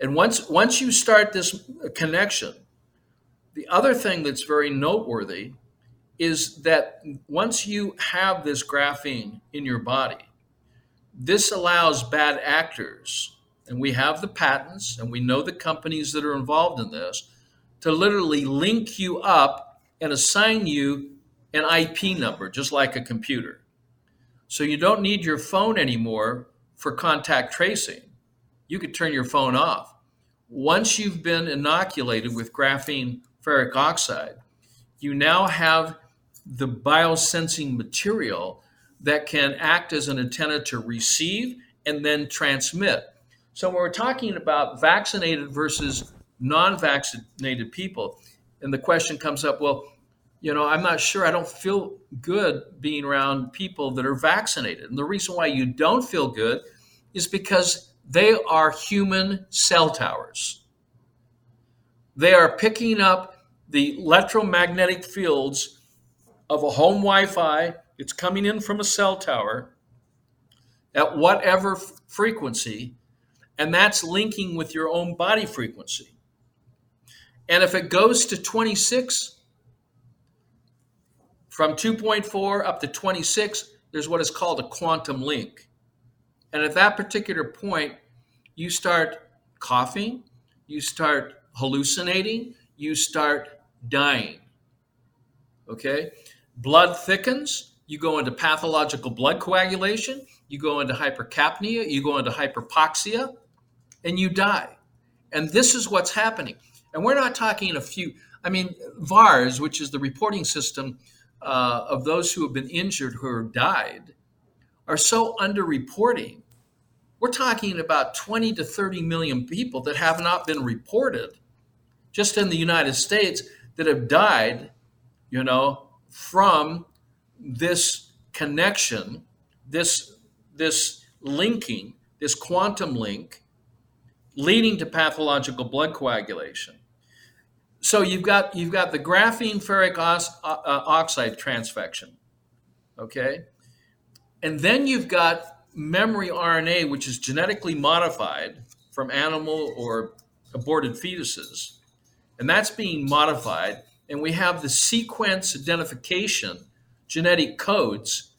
And once you start this connection, the other thing that's very noteworthy is that once you have this graphene in your body, this allows bad actors, and we have the patents and we know the companies that are involved in this, to literally link you up and assign you an IP number, just like a computer. So you don't need your phone anymore for contact tracing. You could turn your phone off. Once you've been inoculated with graphene ferric oxide, you now have the biosensing material that can act as an antenna to receive and then transmit. So when we're talking about vaccinated versus non-vaccinated people, and the question comes up, well, I'm not sure, I don't feel good being around people that are vaccinated. And the reason why you don't feel good is because they are human cell towers. They are picking up the electromagnetic fields of a home Wi-Fi. It's coming in from a cell tower at whatever frequency, and that's linking with your own body frequency. And if it goes to 26, from 2.4 up to 26, there's what is called a quantum link. And at that particular point, you start coughing, you start hallucinating, you start dying. Okay? Blood thickens, you go into pathological blood coagulation, you go into hypercapnia, you go into hyperpoxia, and you die. And this is what's happening. And we're not talking a few. I mean, VARS, which is the reporting system of those who have been injured who have died, are so underreporting. We're talking about 20 to 30 million people that have not been reported just in the United States that have died, you know, from this connection, this linking, this quantum link leading to pathological blood coagulation. So you've got the graphene ferric oxide transfection, okay? And then you've got memory RNA, which is genetically modified from animal or aborted fetuses, and that's being modified. And we have the sequence identification, genetic codes,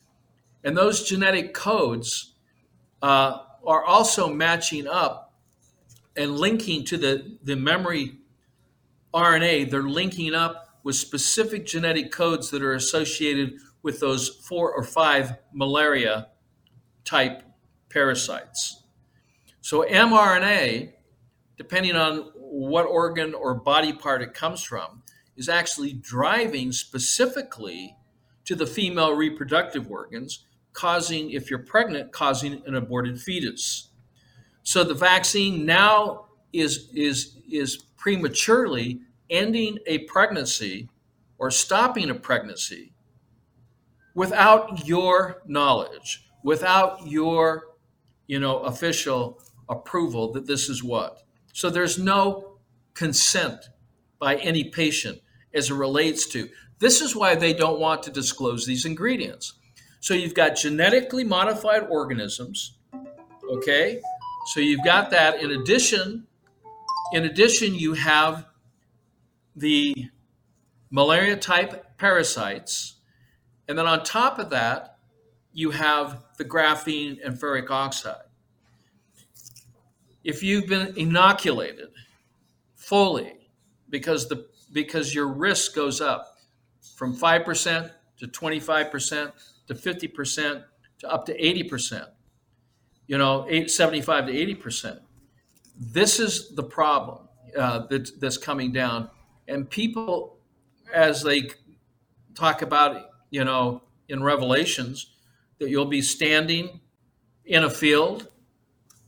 and those genetic codes are also matching up and linking to the memory RNA. They're linking up with specific genetic codes that are associated with those 4 or 5 malaria type parasites. So mRNA, depending on what organ or body part it comes from, is actually driving specifically to the female reproductive organs, causing, if you're pregnant, causing an aborted fetus. So the vaccine now is prematurely ending a pregnancy or stopping a pregnancy without your knowledge, without your, official approval that this is what. So there's no consent by any patient as it relates to. This is why they don't want to disclose these ingredients. So you've got genetically modified organisms, okay? So you've got that. In addition, you have the malaria type parasites. And then on top of that, you have the graphene and ferric oxide. If you've been inoculated fully, because your risk goes up from 5% to 25% to 50% to up to 80%. 75 to 80%. This is the problem that's coming down. And people, as they talk about, in Revelations, that you'll be standing in a field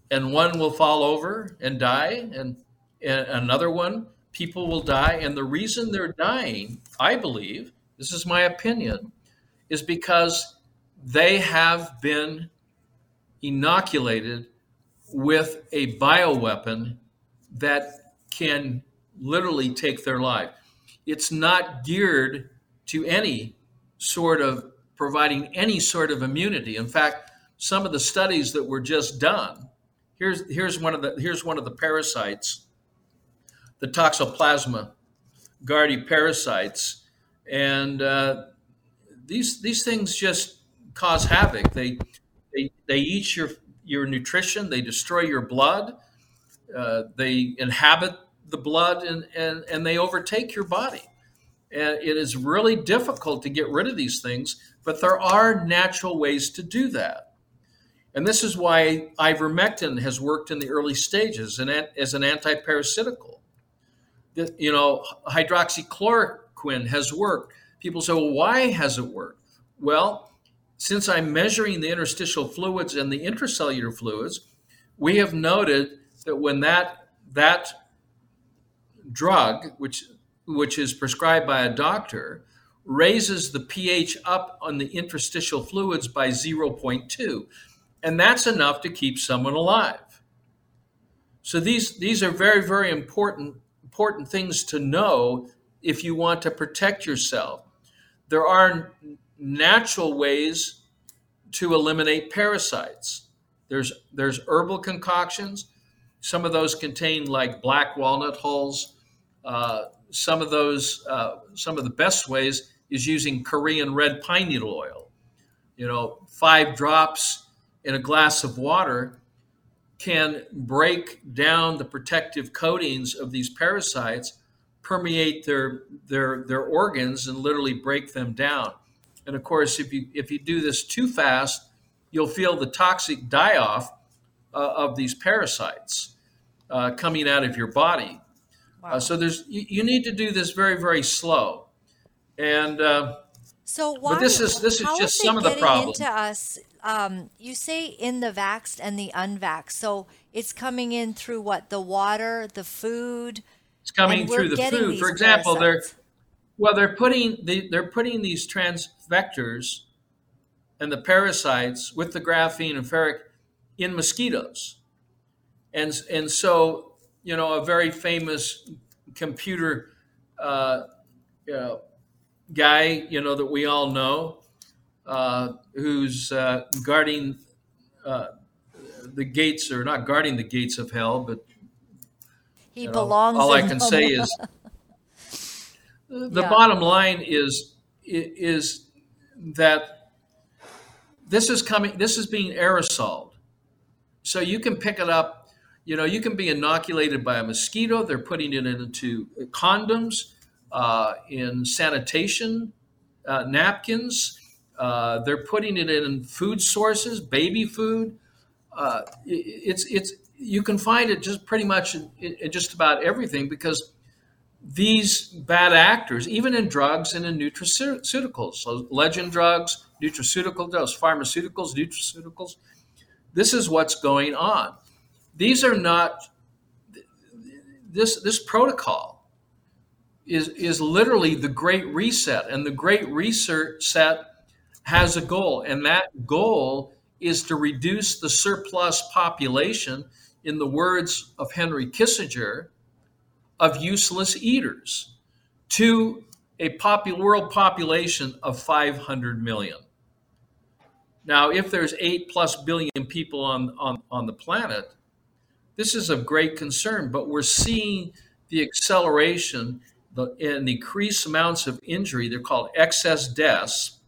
and one will fall over and die, and another one, people will die. And the reason they're dying, I believe, this is my opinion, is because they have been inoculated with a bioweapon that can literally take their life. It's not geared to any sort of providing any sort of immunity. In fact, some of the studies that were just done, here's one of the parasites, the Toxoplasma gondii parasites, and these things just cause havoc. They eat your nutrition. They destroy your blood. They inhabit the blood, and they overtake your body. And it is really difficult to get rid of these things, but there are natural ways to do that. And this is why ivermectin has worked in the early stages and as an antiparasitical. Hydroxychloroquine has worked. People say, well, why has it worked? Well, since I'm measuring the interstitial fluids and the intracellular fluids, we have noted that when that drug, which is prescribed by a doctor, raises the pH up on the interstitial fluids by 0.2, and that's enough to keep someone alive. So these are very, very important things to know if you want to protect yourself. There are natural ways to eliminate parasites. There's herbal concoctions. Some of those contain like black walnut hulls, Some of the best ways is using Korean red pine needle oil. 5 drops in a glass of water can break down the protective coatings of these parasites, permeate their organs, and literally break them down. And of course, if you do this too fast, you'll feel the toxic die-off of these parasites coming out of your body. Wow. So you need to do this very, very slow. And so why? But this is just some of the problem. Into us, you say in the vaxxed and the unvaxxed. So it's coming in through what? The water, the food. It's coming through the food. For example, parasites. They're putting these trans vectors and the parasites with the graphene and ferric in mosquitoes, and so a very famous computer guy that we all know who's guarding the gates, or not guarding the gates of hell, but he belongs. All I can say is the bottom line is that this is coming. This is being aerosoled, so you can pick it up. You can be inoculated by a mosquito. They're putting it into condoms, in sanitation napkins. They're putting it in food sources, baby food. It's you can find it just pretty much in just about everything, because these bad actors, even in drugs and in nutraceuticals, so legend drugs, nutraceutical drugs, pharmaceuticals, nutraceuticals, this is what's going on. These are not, this protocol is literally the Great Reset, and the Great Reset has a goal, and that goal is to reduce the surplus population, in the words of Henry Kissinger, of useless eaters, to a world population of 500 million. Now, if there's 8+ billion people on the planet, this is of great concern, but we're seeing the acceleration and increased amounts of injury. They're called excess deaths.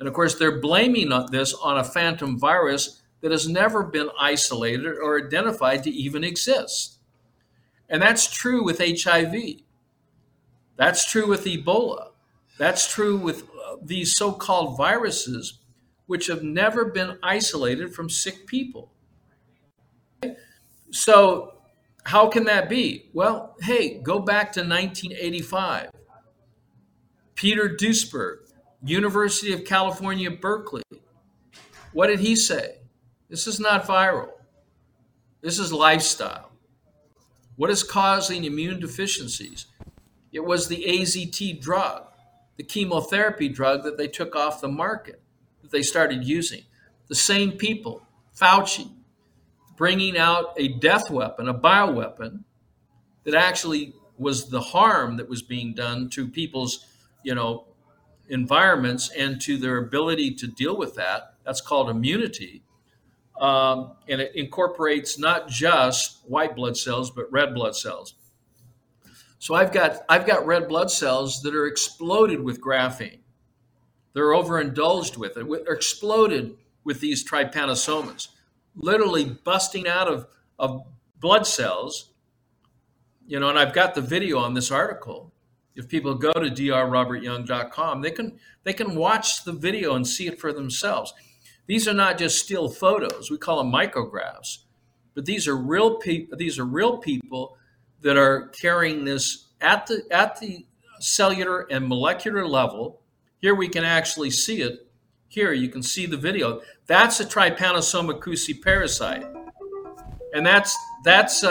And of course, they're blaming this on a phantom virus that has never been isolated or identified to even exist. And that's true with HIV. That's true with Ebola. That's true with these so-called viruses, which have never been isolated from sick people. So how can that be? Well, hey, go back to 1985. Peter Duisberg, University of California, Berkeley. What did he say? This is not viral. This is lifestyle. What is causing immune deficiencies? It was the AZT drug, the chemotherapy drug that they took off the market, that they started using. The same people, Fauci, bringing out a death weapon, a bioweapon, that actually was the harm that was being done to people's, environments and to their ability to deal with that. That's called immunity. And it incorporates not just white blood cells, but red blood cells. So I've got red blood cells that are exploded with graphene. They're overindulged with it, are exploded with these trypanosomas, literally busting out of blood cells. And I've got the video on this article. If people go to drrobertyoung.com, they can watch the video and see it for themselves. These are not just still photos. We call them micrographs, but these are real people. These are real people that are carrying this at the cellular and molecular level. Here we can actually see it. Here you can see the video. That's a Trypanosoma cruzi parasite, and that's.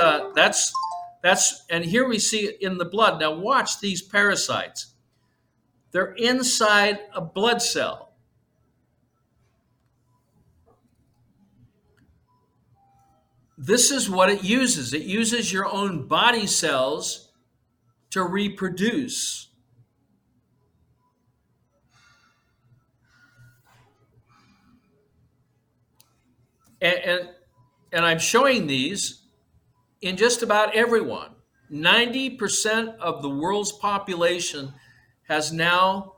And here we see it in the blood. Now watch these parasites. They're inside a blood cell. This is what it uses. It uses your own body cells to reproduce. And I'm showing these in just about everyone. 90% of the world's population has now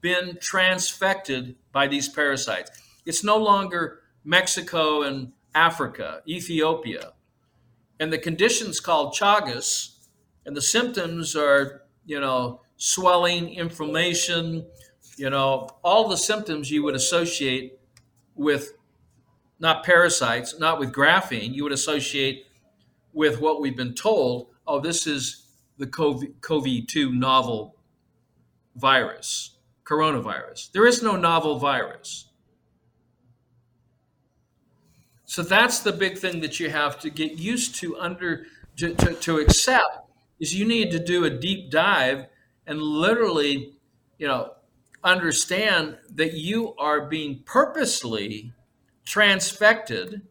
been transfected by these parasites. It's no longer Mexico and Africa, Ethiopia. And the condition's called Chagas, and the symptoms are, swelling, inflammation, all the symptoms you would associate with not parasites, not with graphene, you would associate with what we've been told, oh, this is the COVID-2 novel virus, coronavirus. There is no novel virus. So that's the big thing that you have to get used to to accept, is you need to do a deep dive and literally, understand that you are being purposely transfected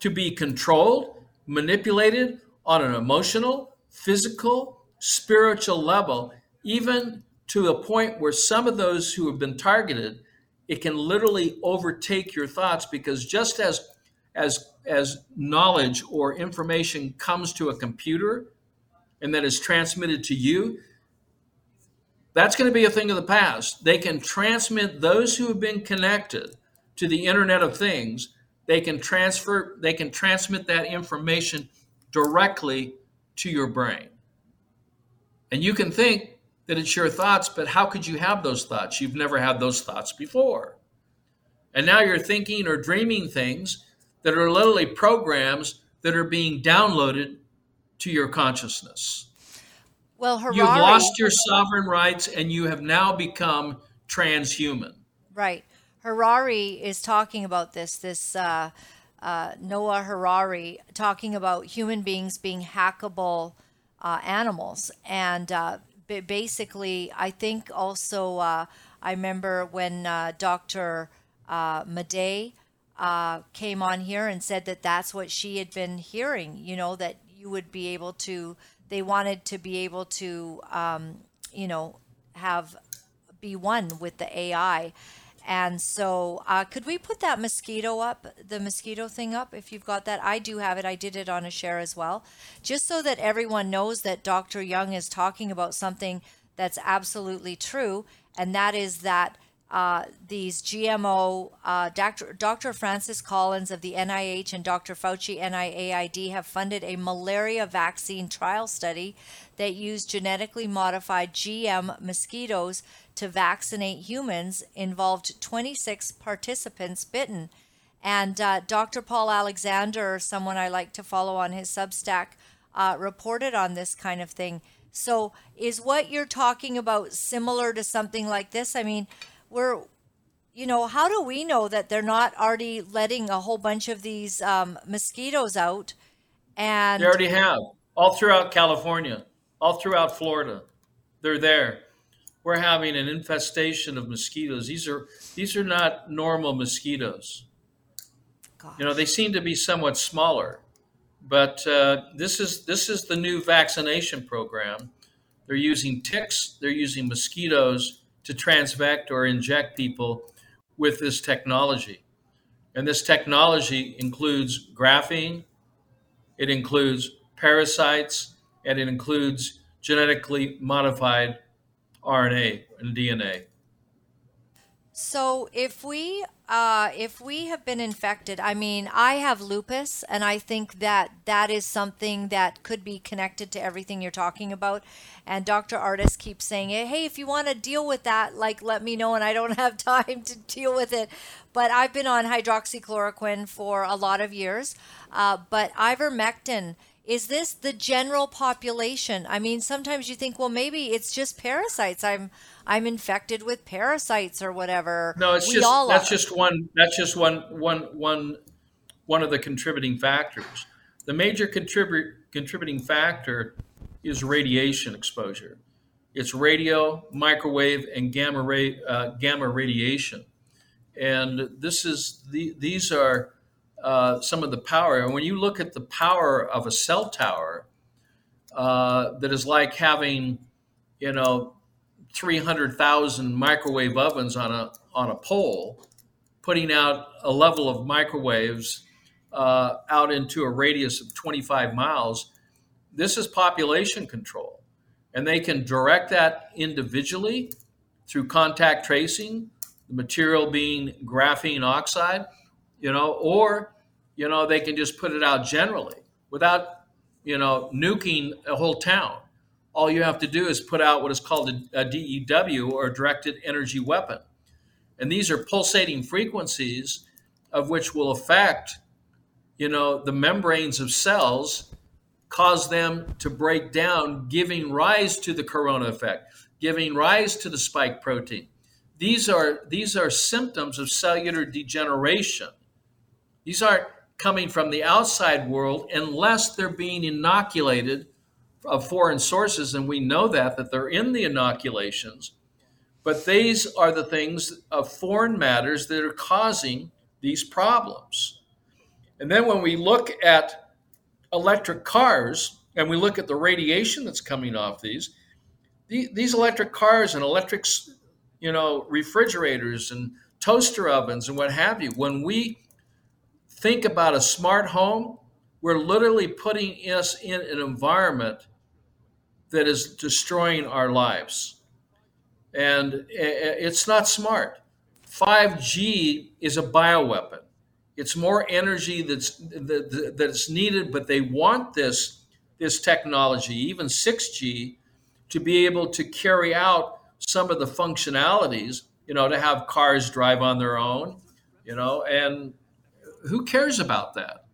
to be controlled, manipulated on an emotional, physical, spiritual level, even to a point where some of those who have been targeted, it can literally overtake your thoughts, because just as knowledge or information comes to a computer and that is transmitted to you, that's going to be a thing of the past. They can transmit those who have been connected to the Internet of Things. They can transmit that information directly to your brain. And you can think that it's your thoughts, but how could you have those thoughts? You've never had those thoughts before. And now you're thinking or dreaming things that are literally programs that are being downloaded to your consciousness. Well, Harari, you've lost your sovereign rights and you have now become transhuman. Right. Harari is talking about this Noah Harari, talking about human beings being hackable animals. And basically, I think also, I remember when Dr. Madej came on here and said that that's what she had been hearing, that you would be able to, they wanted to be able to, be one with the AI. And so could we put that mosquito thing up, if you've got that? I do have it. I did it on a share as well, just so that everyone knows that Dr. Young is talking about something that's absolutely true. And that is that these GMO, Dr. Francis Collins of the NIH and Dr. Fauci, NIAID, have funded a malaria vaccine trial study that used genetically modified GM mosquitoes to vaccinate humans, involved 26 participants bitten. And Dr. Paul Alexander, someone I like to follow on his Substack, reported on this kind of thing. So is what you're talking about similar to something like this? I mean, how do we know that they're not already letting a whole bunch of these mosquitoes out? And they already have, all throughout California, all throughout Florida. They're there. We're having an infestation of mosquitoes. These are not normal mosquitoes. Gosh. They seem to be somewhat smaller, but this is the new vaccination program. They're using ticks. They're using mosquitoes to transfect or inject people with this technology. And this technology includes graphene. It includes parasites, and it includes genetically modified RNA and DNA. So if we have been infected, I mean, I have lupus, and I think that is something that could be connected to everything you're talking about. And Dr. Artis keeps saying, hey, if you want to deal with that, let me know, and I don't have time to deal with it. But I've been on hydroxychloroquine for a lot of years, but ivermectin. Is this the general population? I mean, sometimes you think, well, maybe it's just parasites. I'm infected with parasites or whatever. No, it's one of the contributing factors. The major contributing factor is radiation exposure. It's radio, microwave, and gamma radiation, and these are. Some of the power. And when you look at the power of a cell tower, that is like having, 300,000 microwave ovens on a pole, putting out a level of microwaves out into a radius of 25 miles, This is population control, and they can direct that individually through contact tracing, the material being graphene oxide, or, they can just put it out generally without, nuking a whole town. All you have to do is put out what is called a DEW, or directed energy weapon. And these are pulsating frequencies of which will affect, the membranes of cells, cause them to break down, giving rise to the corona effect, giving rise to the spike protein. These are symptoms of cellular degeneration. These aren't coming from the outside world unless they're being inoculated of foreign sources, and we know that they're in the inoculations. But these are the things of foreign matters that are causing these problems. And then when we look at electric cars and we look at the radiation that's coming off these electric cars and electric, refrigerators and toaster ovens and what have you, when we think about a smart home, we're literally putting us in an environment that is destroying our lives. And it's not smart. 5G is a bioweapon. It's more energy that's needed, but they want this technology, even 6G, to be able to carry out some of the functionalities, to have cars drive on their own, and who cares about that?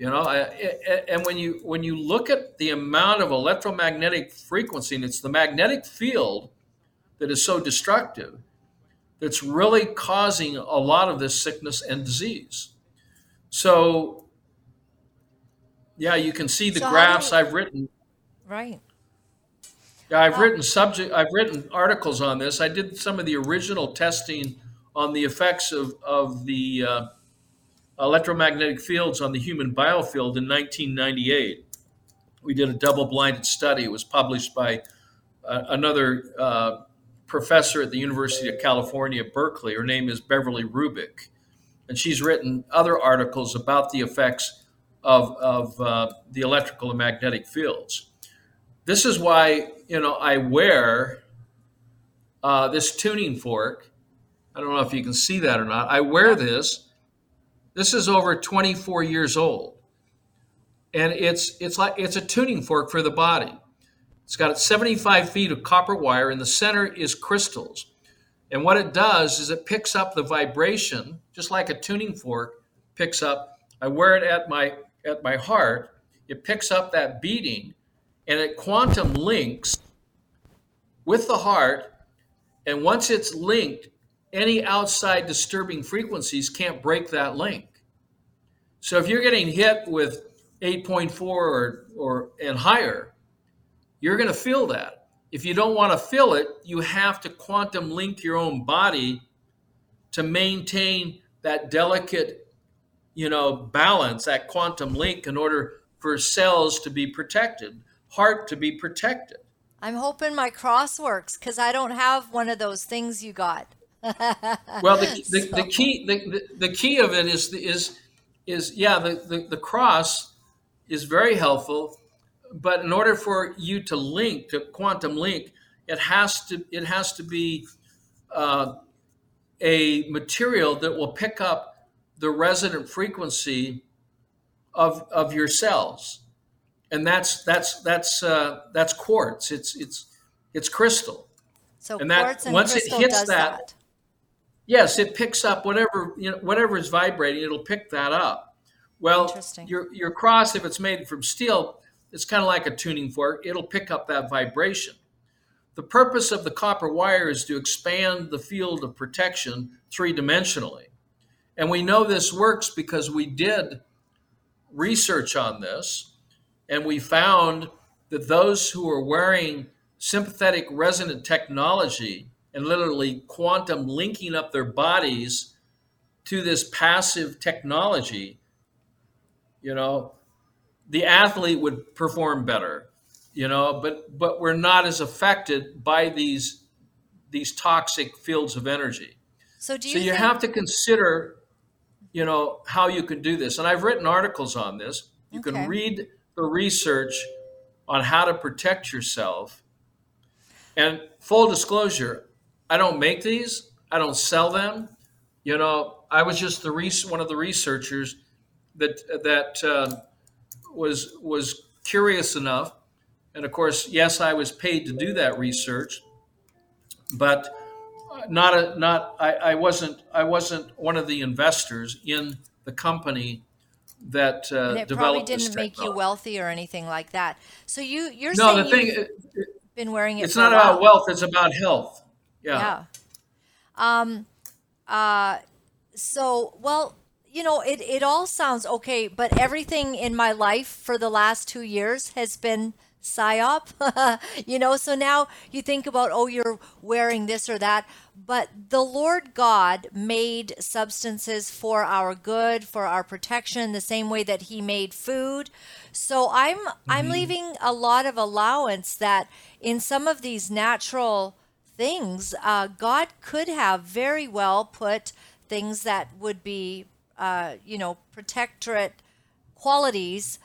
And when you look at the amount of electromagnetic frequency, and it's the magnetic field that is so destructive, that's really causing a lot of this sickness and disease. So, yeah, you can see the graphs I've written. Right. Yeah, I've written articles on this. I did some of the original testing on the effects of the electromagnetic fields on the human biofield in 1998. We did a double-blinded study. It was published by another professor at the University of California, Berkeley. Her name is Beverly Rubik, and she's written other articles about the effects of the electrical and magnetic fields. This is why, I wear this tuning fork. I don't know if you can see that or not. I wear this. This is over 24 years old, and it's a tuning fork for the body. It's got 75 feet of copper wire. In the center is crystals. And what it does is it picks up the vibration, just like a tuning fork picks up. I wear it at my heart. It picks up that beating, and it quantum links with the heart. And once it's linked, any outside disturbing frequencies can't break that link. So if you're getting hit with 8.4 or and higher, you're going to feel that. If you don't want to feel it, you have to quantum link your own body to maintain that delicate, balance, that quantum link, in order for cells to be protected, heart to be protected. I'm hoping my cross works, because I don't have one of those things you got. Well, the key of it is the cross is very helpful. But in order for you to quantum link, it has to be a material that will pick up the resonant frequency of your cells, and that's quartz. It's crystal. So and that, quartz and once crystal it hits does that. Yes, it picks up whatever whatever is vibrating. It'll pick that up. Well, your cross, if it's made from steel, it's kind of like a tuning fork. It'll pick up that vibration. The purpose of the copper wire is to expand the field of protection three-dimensionally. And we know this works because we did research on this, and we found that those who are wearing sympathetic resonant technology and literally quantum linking up their bodies to this passive technology, the athlete would perform better, but we're not as affected by these toxic fields of energy. So you have to consider, how you can do this. And I've written articles on this. You can read the research on how to protect yourself. And full disclosure, I don't make these. I don't sell them. You know, I was just one of the researchers that was curious enough. And of course, yes, I was paid to do that research, but I wasn't one of the investors in the company that developed this. It probably didn't make you wealthy or anything like that. So you've been wearing it. It's not about wealth; it's about health. Yeah. You know, it all sounds okay, but everything in my life for the last 2 years has been psyop, you know, so now you think about, oh, you're wearing this or that, but the Lord God made substances for our good, for our protection, the same way that he made food. So I'm leaving a lot of allowance that in some of these natural things, God could have very well put things that would be protectorate qualities,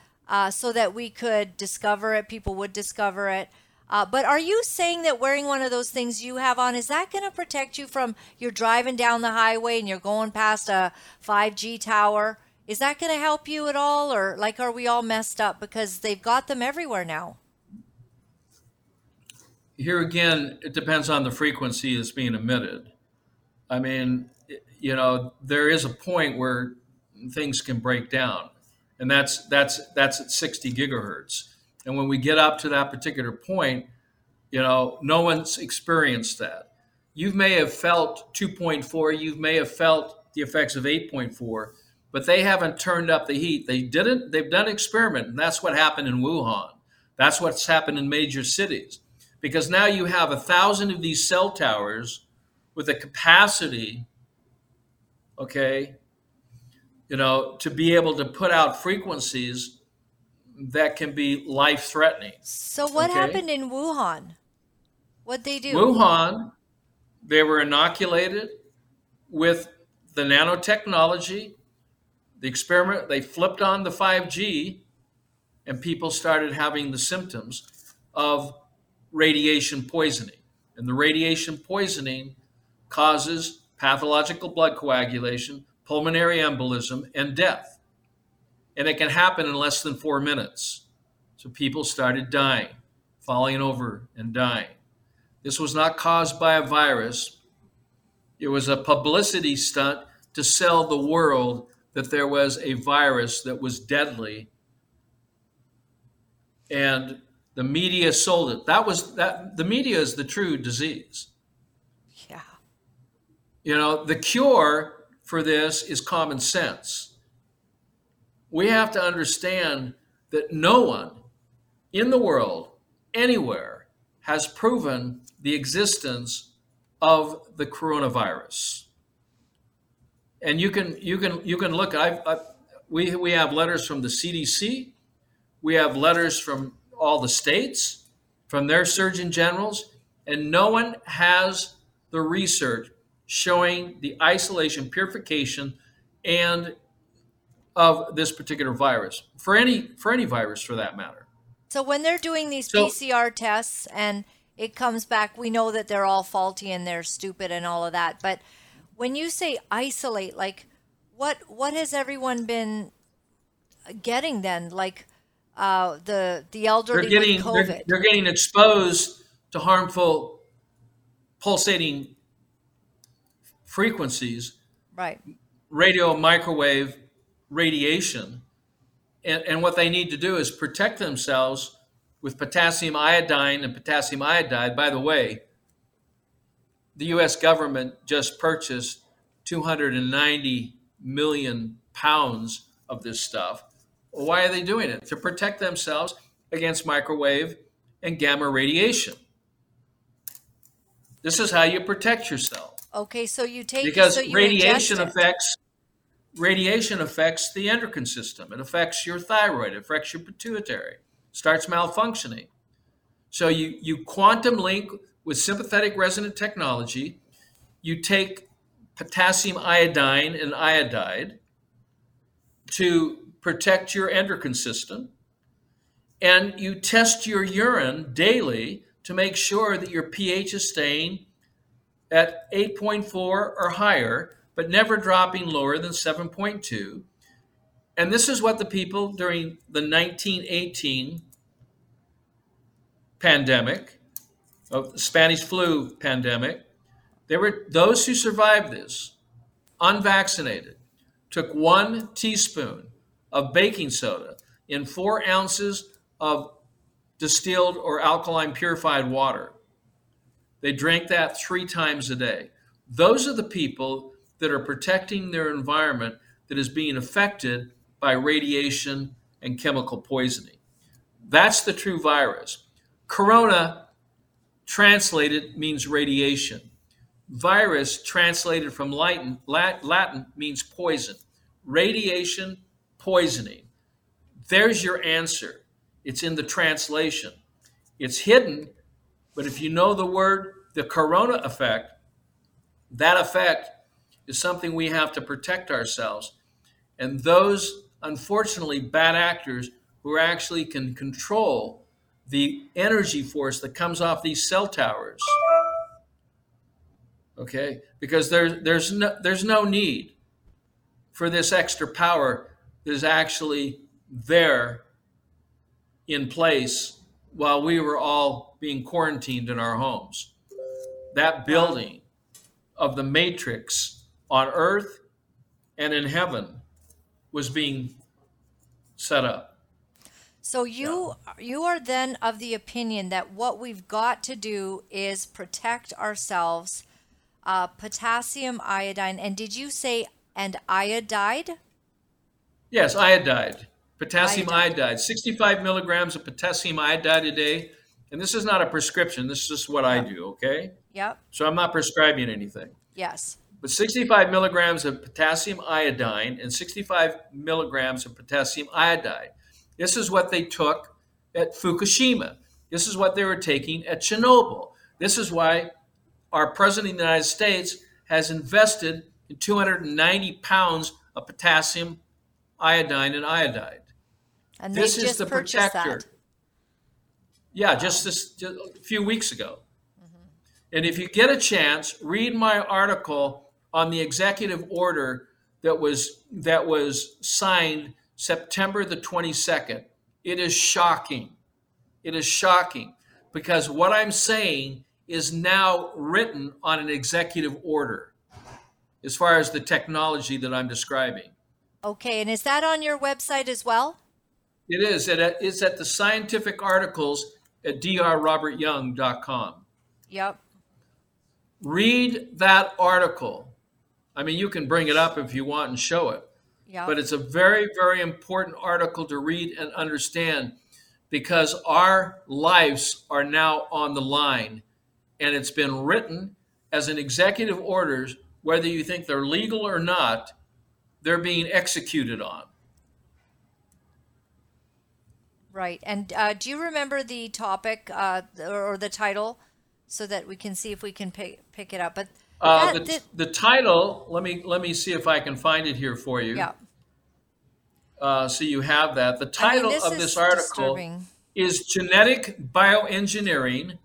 so that we could discover it, people would discover it. But are you saying that wearing one of those things you have on, is that going to protect you from, you're driving down the highway and you're going past a 5G tower? Is that going to help you at all? Or like, are we all messed up because they've got them everywhere now? Here again, it depends on the frequency that's being emitted. I mean, you know, there is a point where things can break down, and that's at 60 gigahertz. And when we get up to that particular point, you know, no one's experienced that. You may have felt 2.4, you may have felt the effects of 8.4, but they haven't turned up the heat. They've done an experiment, and that's what happened in Wuhan. That's what's happened in major cities, because now you have 1,000 of these cell towers with a capacity, okay, you know, to be able to put out frequencies that can be life-threatening. So what happened in Wuhan? What'd they do? Wuhan, they were inoculated with the nanotechnology, the experiment, they flipped on the 5G, and people started having the symptoms of radiation poisoning. And the radiation poisoning causes pathological blood coagulation, pulmonary embolism, and death. And it can happen in less than 4 minutes. So people started dying, falling over and dying. This was not caused by a virus. It was a publicity stunt to sell the world that there was a virus that was deadly. And the media sold it. The media is the true disease. Yeah. You know, the cure for this is common sense. We have to understand that no one in the world, anywhere, has proven the existence of the coronavirus. And you can look. We have letters from the CDC. We have letters from all the states, from their surgeon generals, and no one has the research showing the isolation, purification, and of this particular virus, for any virus for that matter. So when they're doing these PCR tests and it comes back, we know that they're all faulty and they're stupid and all of that. But when you say isolate, like what has everyone been getting then? Like the elderly with COVID, they're getting exposed to harmful pulsating frequencies, right? Radio, microwave, radiation. And what they need to do is protect themselves with potassium iodine and potassium iodide. By the way, the U.S. government just purchased 290 million pounds of this stuff. Why are they doing it? To protect themselves against microwave and gamma radiation. This is how you protect yourself. Okay, so you take radiation affects the endocrine system. It affects your thyroid. It affects your pituitary. Starts malfunctioning. So you quantum link with sympathetic resonant technology. You take potassium iodine and iodide to protect your endocrine system. And you test your urine daily to make sure that your pH is staying at 8.4 or higher, but never dropping lower than 7.2. And this is what the people during the 1918 pandemic, of the Spanish flu pandemic, there were those who survived this, unvaccinated, took 1 teaspoon of baking soda in 4 ounces of distilled or alkaline purified water. They drank that 3 times a day. Those are the people that are protecting their environment that is being affected by radiation and chemical poisoning. That's the true virus. Corona, translated, means radiation. Virus, translated from Latin, means poison. Radiation, poisoning. There's your answer. It's in the translation. It's hidden, but if you know the word, the corona effect, that effect is something we have to protect ourselves. And those, unfortunately, bad actors who actually can control the energy force that comes off these cell towers. Okay, because there's no need for this extra power that is actually there in place while we were all being quarantined in our homes. That building of the matrix on earth and in heaven was being set up. So you are then of the opinion that what we've got to do is protect ourselves, potassium iodine, and did you say, and iodide? Yes, iodide. Potassium iodide, 65 milligrams of potassium iodide a day. And this is not a prescription. This is just what I do, okay? Yep. So I'm not prescribing anything. Yes. But 65 milligrams of potassium iodine and 65 milligrams of potassium iodide. This is what they took at Fukushima. This is what they were taking at Chernobyl. This is why our president of the United States has invested in 290 pounds of potassium iodine and iodide. And this is the protector. That. Yeah, wow. just a few weeks ago. Mm-hmm. And if you get a chance, read my article on the executive order that was signed September the 22nd. It is shocking. It is shocking because what I'm saying is now written on an executive order as far as the technology that I'm describing. Okay, and is that on your website as well? It is. It's at the scientific articles at drrobertyoung.com. Yep. Read that article. I mean, you can bring it up if you want and show it. Yeah. But it's a very, very important article to read and understand because our lives are now on the line. And it's been written as an executive orders, whether you think they're legal or not, they're being executed on. Right. And do you remember the topic or the title so that we can see if we can pick it up? But the title, let me see if I can find it here for you. Yeah. So you have that. The title of this article is Genetic Bioengineering,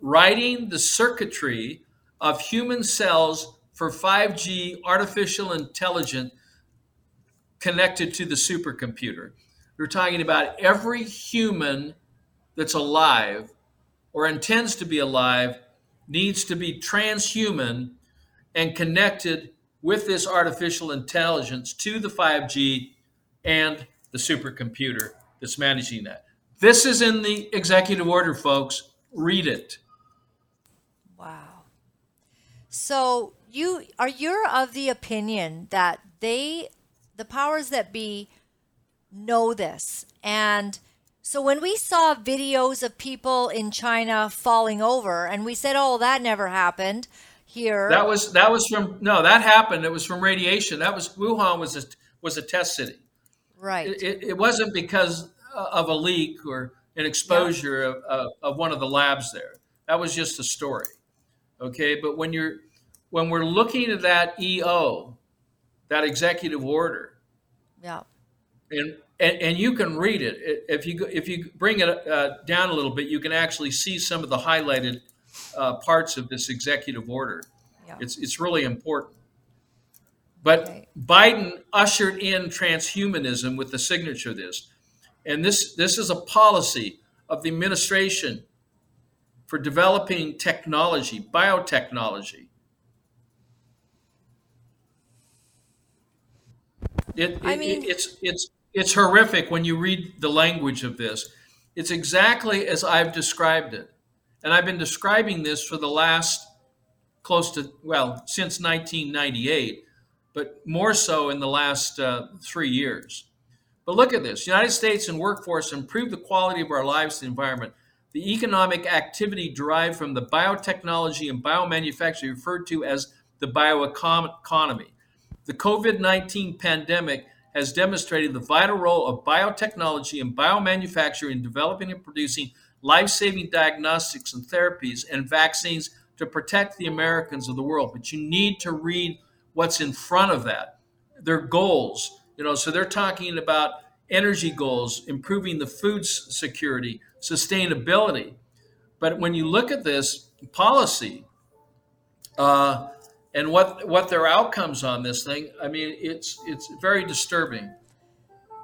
Writing the Circuitry of Human Cells for 5G Artificial Intelligence Connected to the Supercomputer. We're talking about every human that's alive or intends to be alive needs to be transhuman and connected with this artificial intelligence to the 5G and the supercomputer that's managing that. This is in the executive order, folks. Read it. Wow. So you're of the opinion that the powers that be know this. And so when we saw videos of people in China falling over and we said, oh, that never happened here. That happened. It was from radiation. Wuhan was a test city. Right. It wasn't because of a leak or an exposure of one of the labs there. That was just a story. Okay. But when we're looking at that EO, that executive order. Yeah. And And you can read it. If you bring it down a little bit, you can actually see some of the highlighted parts of this executive order. Yeah. It's really important. But right. Biden ushered in transhumanism with the signature of this. And this is a policy of the administration for developing technology, biotechnology. It's horrific when you read the language of this. It's exactly as I've described it. And I've been describing this for the last since 1998, but more so in the last 3 years. But look at this. United States and workforce improve the quality of our lives and the environment. The economic activity derived from the biotechnology and biomanufacturing referred to as the bioeconomy. The COVID-19 pandemic has demonstrated the vital role of biotechnology and biomanufacturing in developing and producing life-saving diagnostics and therapies and vaccines to protect the Americans of the world. But you need to read what's in front of that, their goals. So they're talking about energy goals, improving the food security, sustainability. But when you look at this policy and what their outcomes on this thing, I mean, it's very disturbing.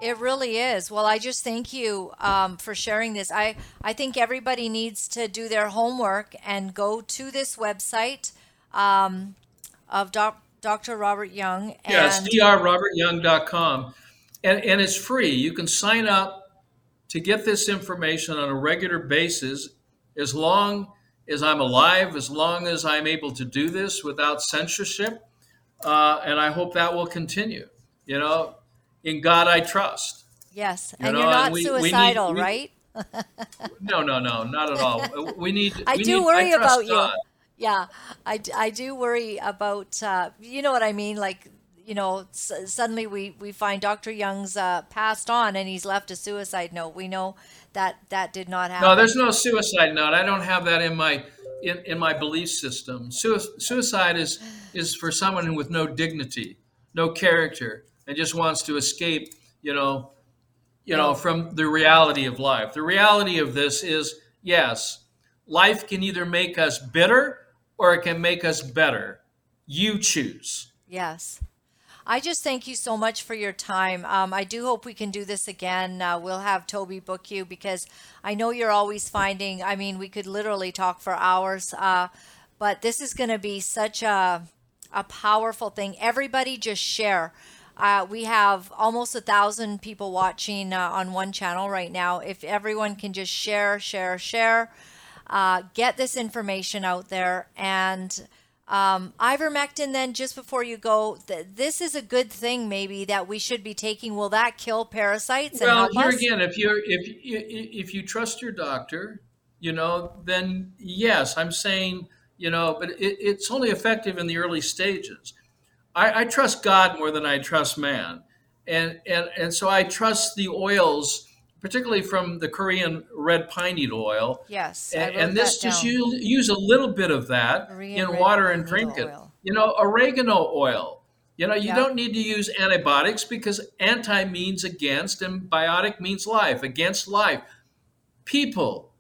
It really is. Well, I just thank you for sharing this. I think everybody needs to do their homework and go to this website of Dr. Robert Young. It's drrobertyoung.com. And it's free. You can sign up to get this information on a regular basis as long as I'm alive, as long as I'm able to do this without censorship. And I hope that will continue. In God I trust. Yes. You're not suicidal, right? No, not at all. I worry about you. God. Yeah, I do worry about, you know what I mean? Like, suddenly we find Dr. Young's passed on and he's left a suicide note. We know that did not happen. No, there's no suicide note. I don't have that in my in my belief system. Suicide is for someone with no dignity, no character, and just wants to escape, from the reality of life. The reality of this is, yes, life can either make us bitter or it can make us better. You choose. Yes. I just thank you so much for your time. I do hope we can do this again. We'll have Toby book you because I know you're always finding, I mean, we could literally talk for hours, but this is going to be such a powerful thing. Everybody just share. We have almost 1,000 people watching on one channel right now. If everyone can just share, get this information out there. And ivermectin, then, just before you go, this is a good thing maybe that we should be taking. Will that kill parasites? Well, here again, if you trust your doctor, then yes, I'm saying, but it's only effective in the early stages. I trust God more than I trust man. And so I trust the oils, particularly from the Korean red pine needle oil. Yes. And this, just use a little bit of that in water and drink it. Oregano oil. You don't need to use antibiotics because anti means against and biotic means life, against life. People,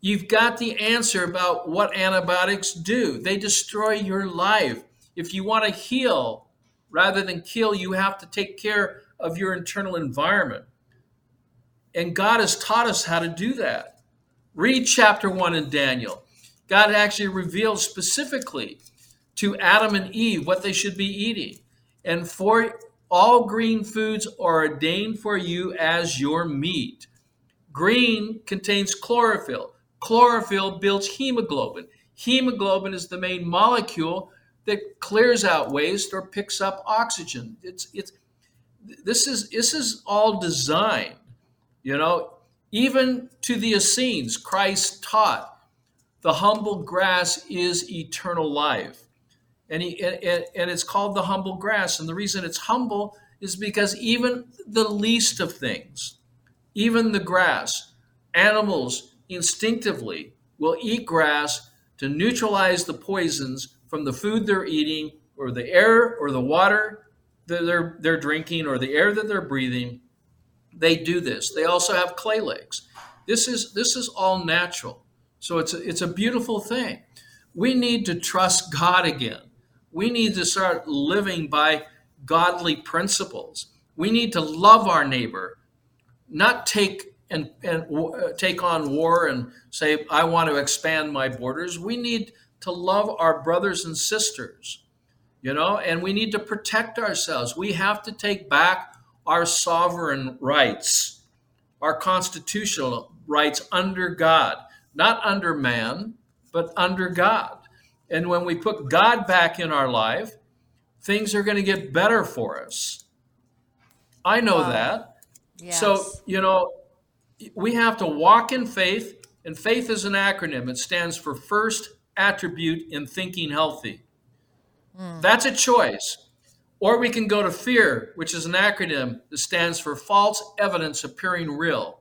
you've got the answer about what antibiotics do. They destroy your life. If you want to heal rather than kill, you have to take care of your internal environment. And God has taught us how to do that. Read chapter 1 in Daniel. God actually revealed specifically to Adam and Eve what they should be eating. And for all green foods are ordained for you as your meat. Green contains chlorophyll. Chlorophyll builds hemoglobin. Hemoglobin is the main molecule that clears out waste or picks up oxygen. This is all designed. Even to the Essenes, Christ taught the humble grass is eternal life. And it's called the humble grass. And the reason it's humble is because even the least of things, even the grass, animals instinctively will eat grass to neutralize the poisons from the food they're eating or the air or the water that they're drinking or the air that they're breathing. they do this. They also have clay legs. This is all natural. So it's a beautiful thing. We need to trust God again. We need to start living by godly principles. We need to love our neighbor, not take on war and say, I want to expand my borders. We need to love our brothers and sisters, and we need to protect ourselves. We have to take back our sovereign rights, our constitutional rights under God, not under man, but under God. And when we put God back in our life, things are going to get better for us. I know that. Yes. So, we have to walk in faith, and faith is an acronym. It stands for first attribute in thinking healthy. That's a choice. Or we can go to fear, which is an acronym that stands for false evidence appearing real.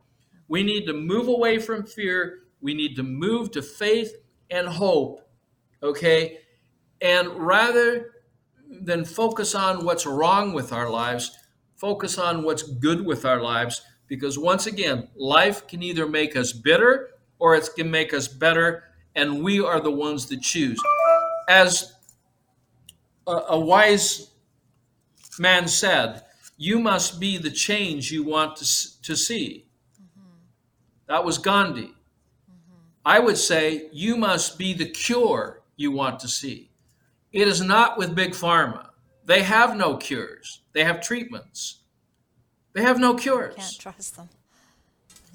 We need to move away from fear. We need to move to faith and hope, okay? And rather than focus on what's wrong with our lives, focus on what's good with our lives, because once again, life can either make us bitter or it can make us better, and we are the ones that choose. As a wise man said, you must be the change you want to see. Mm-hmm. That was Gandhi. Mm-hmm. I would say you must be the cure you want to see. It is not with Big Pharma. They have no cures. They have treatments. They have no cures. You can't trust them.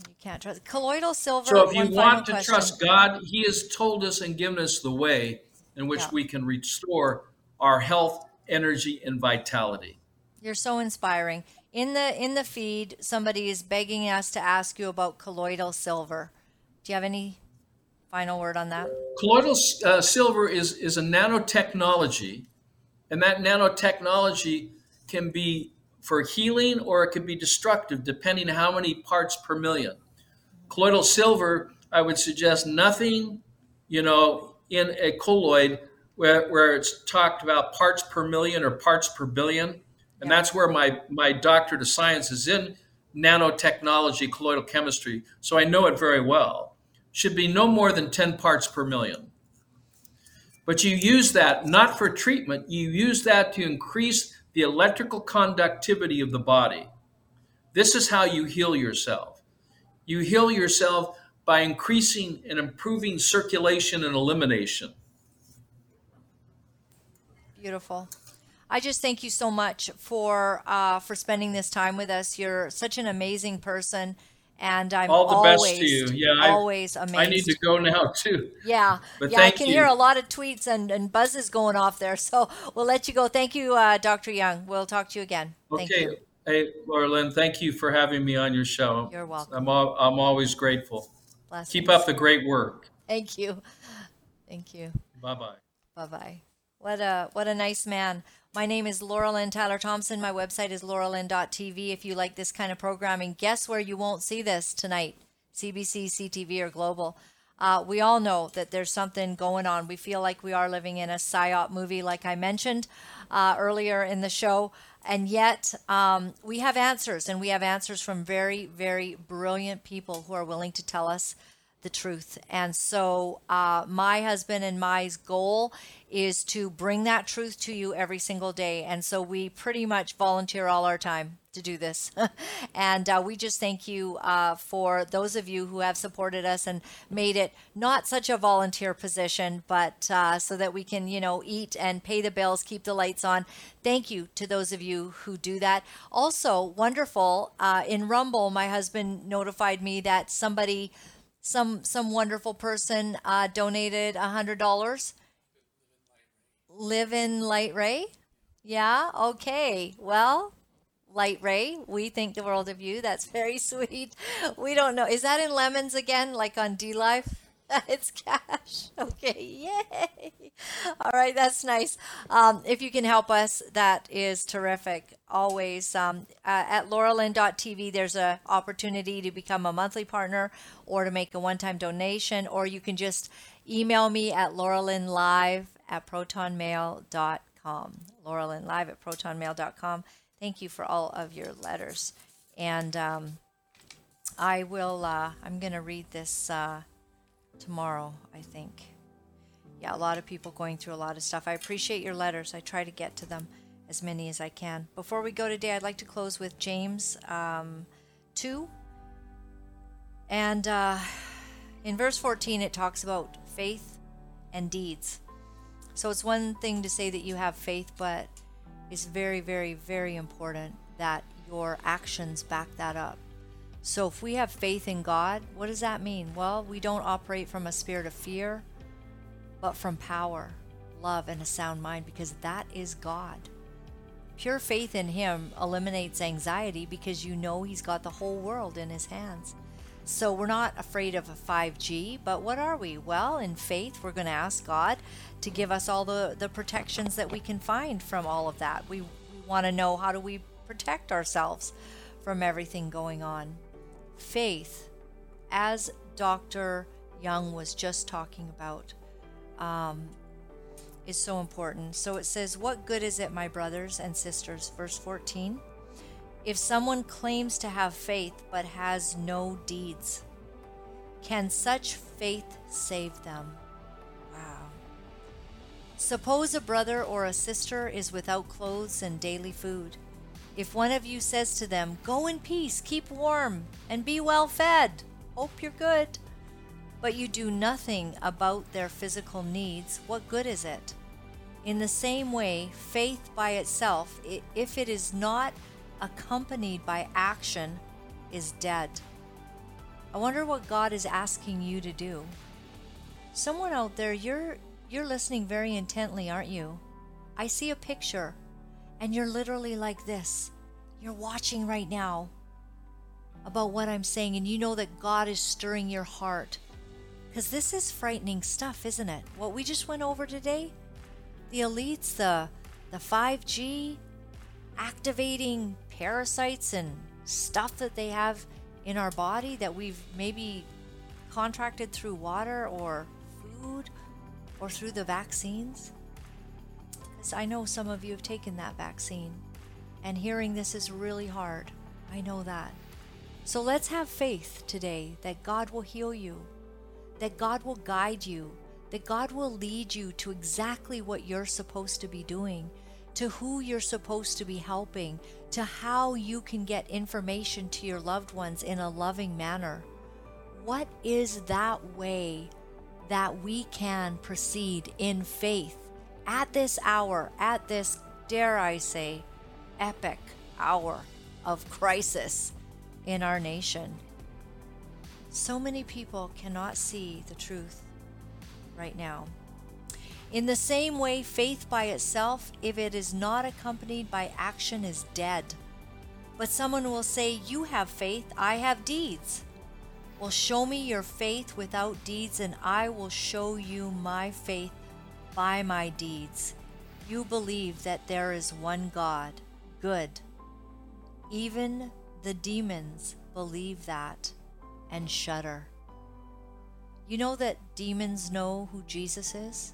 You can't trust colloidal silver. So if you want to trust God, He has told us and given us the way in which we can restore our health, energy, and vitality. You're so inspiring. In the feed, somebody is begging us to ask you about colloidal silver. Do you have any final word on that? Colloidal silver is a nanotechnology, and that nanotechnology can be for healing or it can be destructive, depending how many parts per million. Colloidal silver, I would suggest nothing, in a colloid where it's talked about parts per million or parts per billion. And that's where my doctorate of science is in nanotechnology, colloidal chemistry. So I know it very well. Should be no more than 10 parts per million. But you use that not for treatment. You use that to increase the electrical conductivity of the body. This is how you heal yourself. You heal yourself by increasing and improving circulation and elimination. Beautiful. I just thank you so much for spending this time with us. You're such an amazing person, and I'm always best to you. Yeah, always amazed. I need to go now too. Yeah, but I can hear a lot of tweets and buzzes going off there. So we'll let you go. Thank you, Dr. Young. We'll talk to you again. Okay. Thank you. Hey, Laura Lynn, thank you for having me on your show. You're welcome. I'm always grateful. Blessings. Keep up the great work. Thank you. Thank you. Bye bye. Bye bye. What a nice man. My name is Laura Lynn Tyler Thompson. My website is lauralyn.tv. If you like this kind of programming, guess where you won't see this tonight? CBC, CTV, or Global. We all know that there's something going on. We feel like we are living in a PSYOP movie, like I mentioned earlier in the show. And yet we have answers, and we have answers from very, very brilliant people who are willing to tell us the truth. And so my husband and my goal is to bring that truth to you every single day. And so we pretty much volunteer all our time to do this. And we just thank you for those of you who have supported us and made it not such a volunteer position, but so that we can, eat and pay the bills, keep the lights on. Thank you to those of you who do that. Also wonderful, in Rumble, my husband notified me that somebody, some wonderful person donated $100. Live in Light Ray. Yeah. Okay. Well, Light Ray, we think the world of you. That's very sweet. We don't know. Is that in lemons again, like on D Live? It's cash. Okay. Yay. All right. That's nice. If you can help us, that is terrific. Always at lauralyn.tv, there's an opportunity to become a monthly partner or to make a one-time donation, or you can just email me at lauralynlive@protonmail.com. Thank you for all of your letters. And I will, I'm going to read this tomorrow, I think. Yeah, a lot of people going through a lot of stuff. I appreciate your letters. I try to get to them, as many as I can. Before we go today, I'd like to close with James 2. And in verse 14, it talks about faith and deeds. So it's one thing to say that you have faith, but it's very, very, very important that your actions back that up. So if we have faith in God, what does that mean? Well, we don't operate from a spirit of fear, but from power, love, and a sound mind, because that is God. Pure faith in Him eliminates anxiety because you know He's got the whole world in His hands. So we're not afraid of a 5G, but what are we? Well, in faith, we're going to ask God to give us all the protections that we can find from all of that. We want to know, how do we protect ourselves from everything going on? Faith, as Dr. Young was just talking about, is so important. So it says, what good is it, my brothers and sisters, verse 14, if someone claims to have faith but has no deeds? Can such faith save them? Wow. Suppose a brother or a sister is without clothes and daily food. If one of you says to them, go in peace, keep warm, and be well fed, hope you're good, but you do nothing about their physical needs, what good is it? In the same way, faith by itself, if it is not accompanied by action, is dead. I wonder what God is asking you to do. Someone out there, you're listening very intently, aren't you? I see a picture, and you're literally like this. You're watching right now about what I'm saying, and you know that God is stirring your heart. Because this is frightening stuff, isn't it? What we just went over today, the elites, the 5G, activating parasites and stuff that they have in our body that we've maybe contracted through water or food or through the vaccines. Because I know some of you have taken that vaccine, and hearing this is really hard. I know that. So let's have faith today that God will heal you, that God will guide you, that God will lead you to exactly what you're supposed to be doing, to who you're supposed to be helping, to how you can get information to your loved ones in a loving manner. What is that way that we can proceed in faith at this hour, at this, dare I say, epic hour of crisis in our nation? So many people cannot see the truth right now. In the same way, faith by itself, if it is not accompanied by action, is dead. But someone will say, you have faith, I have deeds. Well, show me your faith without deeds, and I will show you my faith by my deeds. You believe that there is one God. Good. Even the demons believe that and shudder. You know that demons know who Jesus is?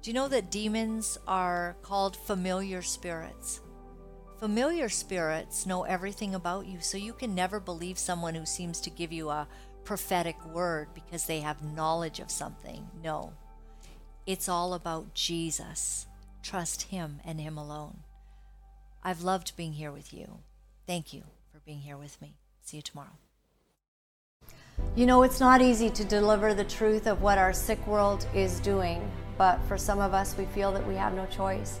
Do you know that demons are called familiar spirits? Familiar spirits know everything about you, so you can never believe someone who seems to give you a prophetic word because they have knowledge of something. No, it's all about Jesus. Trust Him and Him alone. I've loved being here with you. Thank you for being here with me. See you tomorrow. You know, it's not easy to deliver the truth of what our sick world is doing, but for some of us, we feel that we have no choice.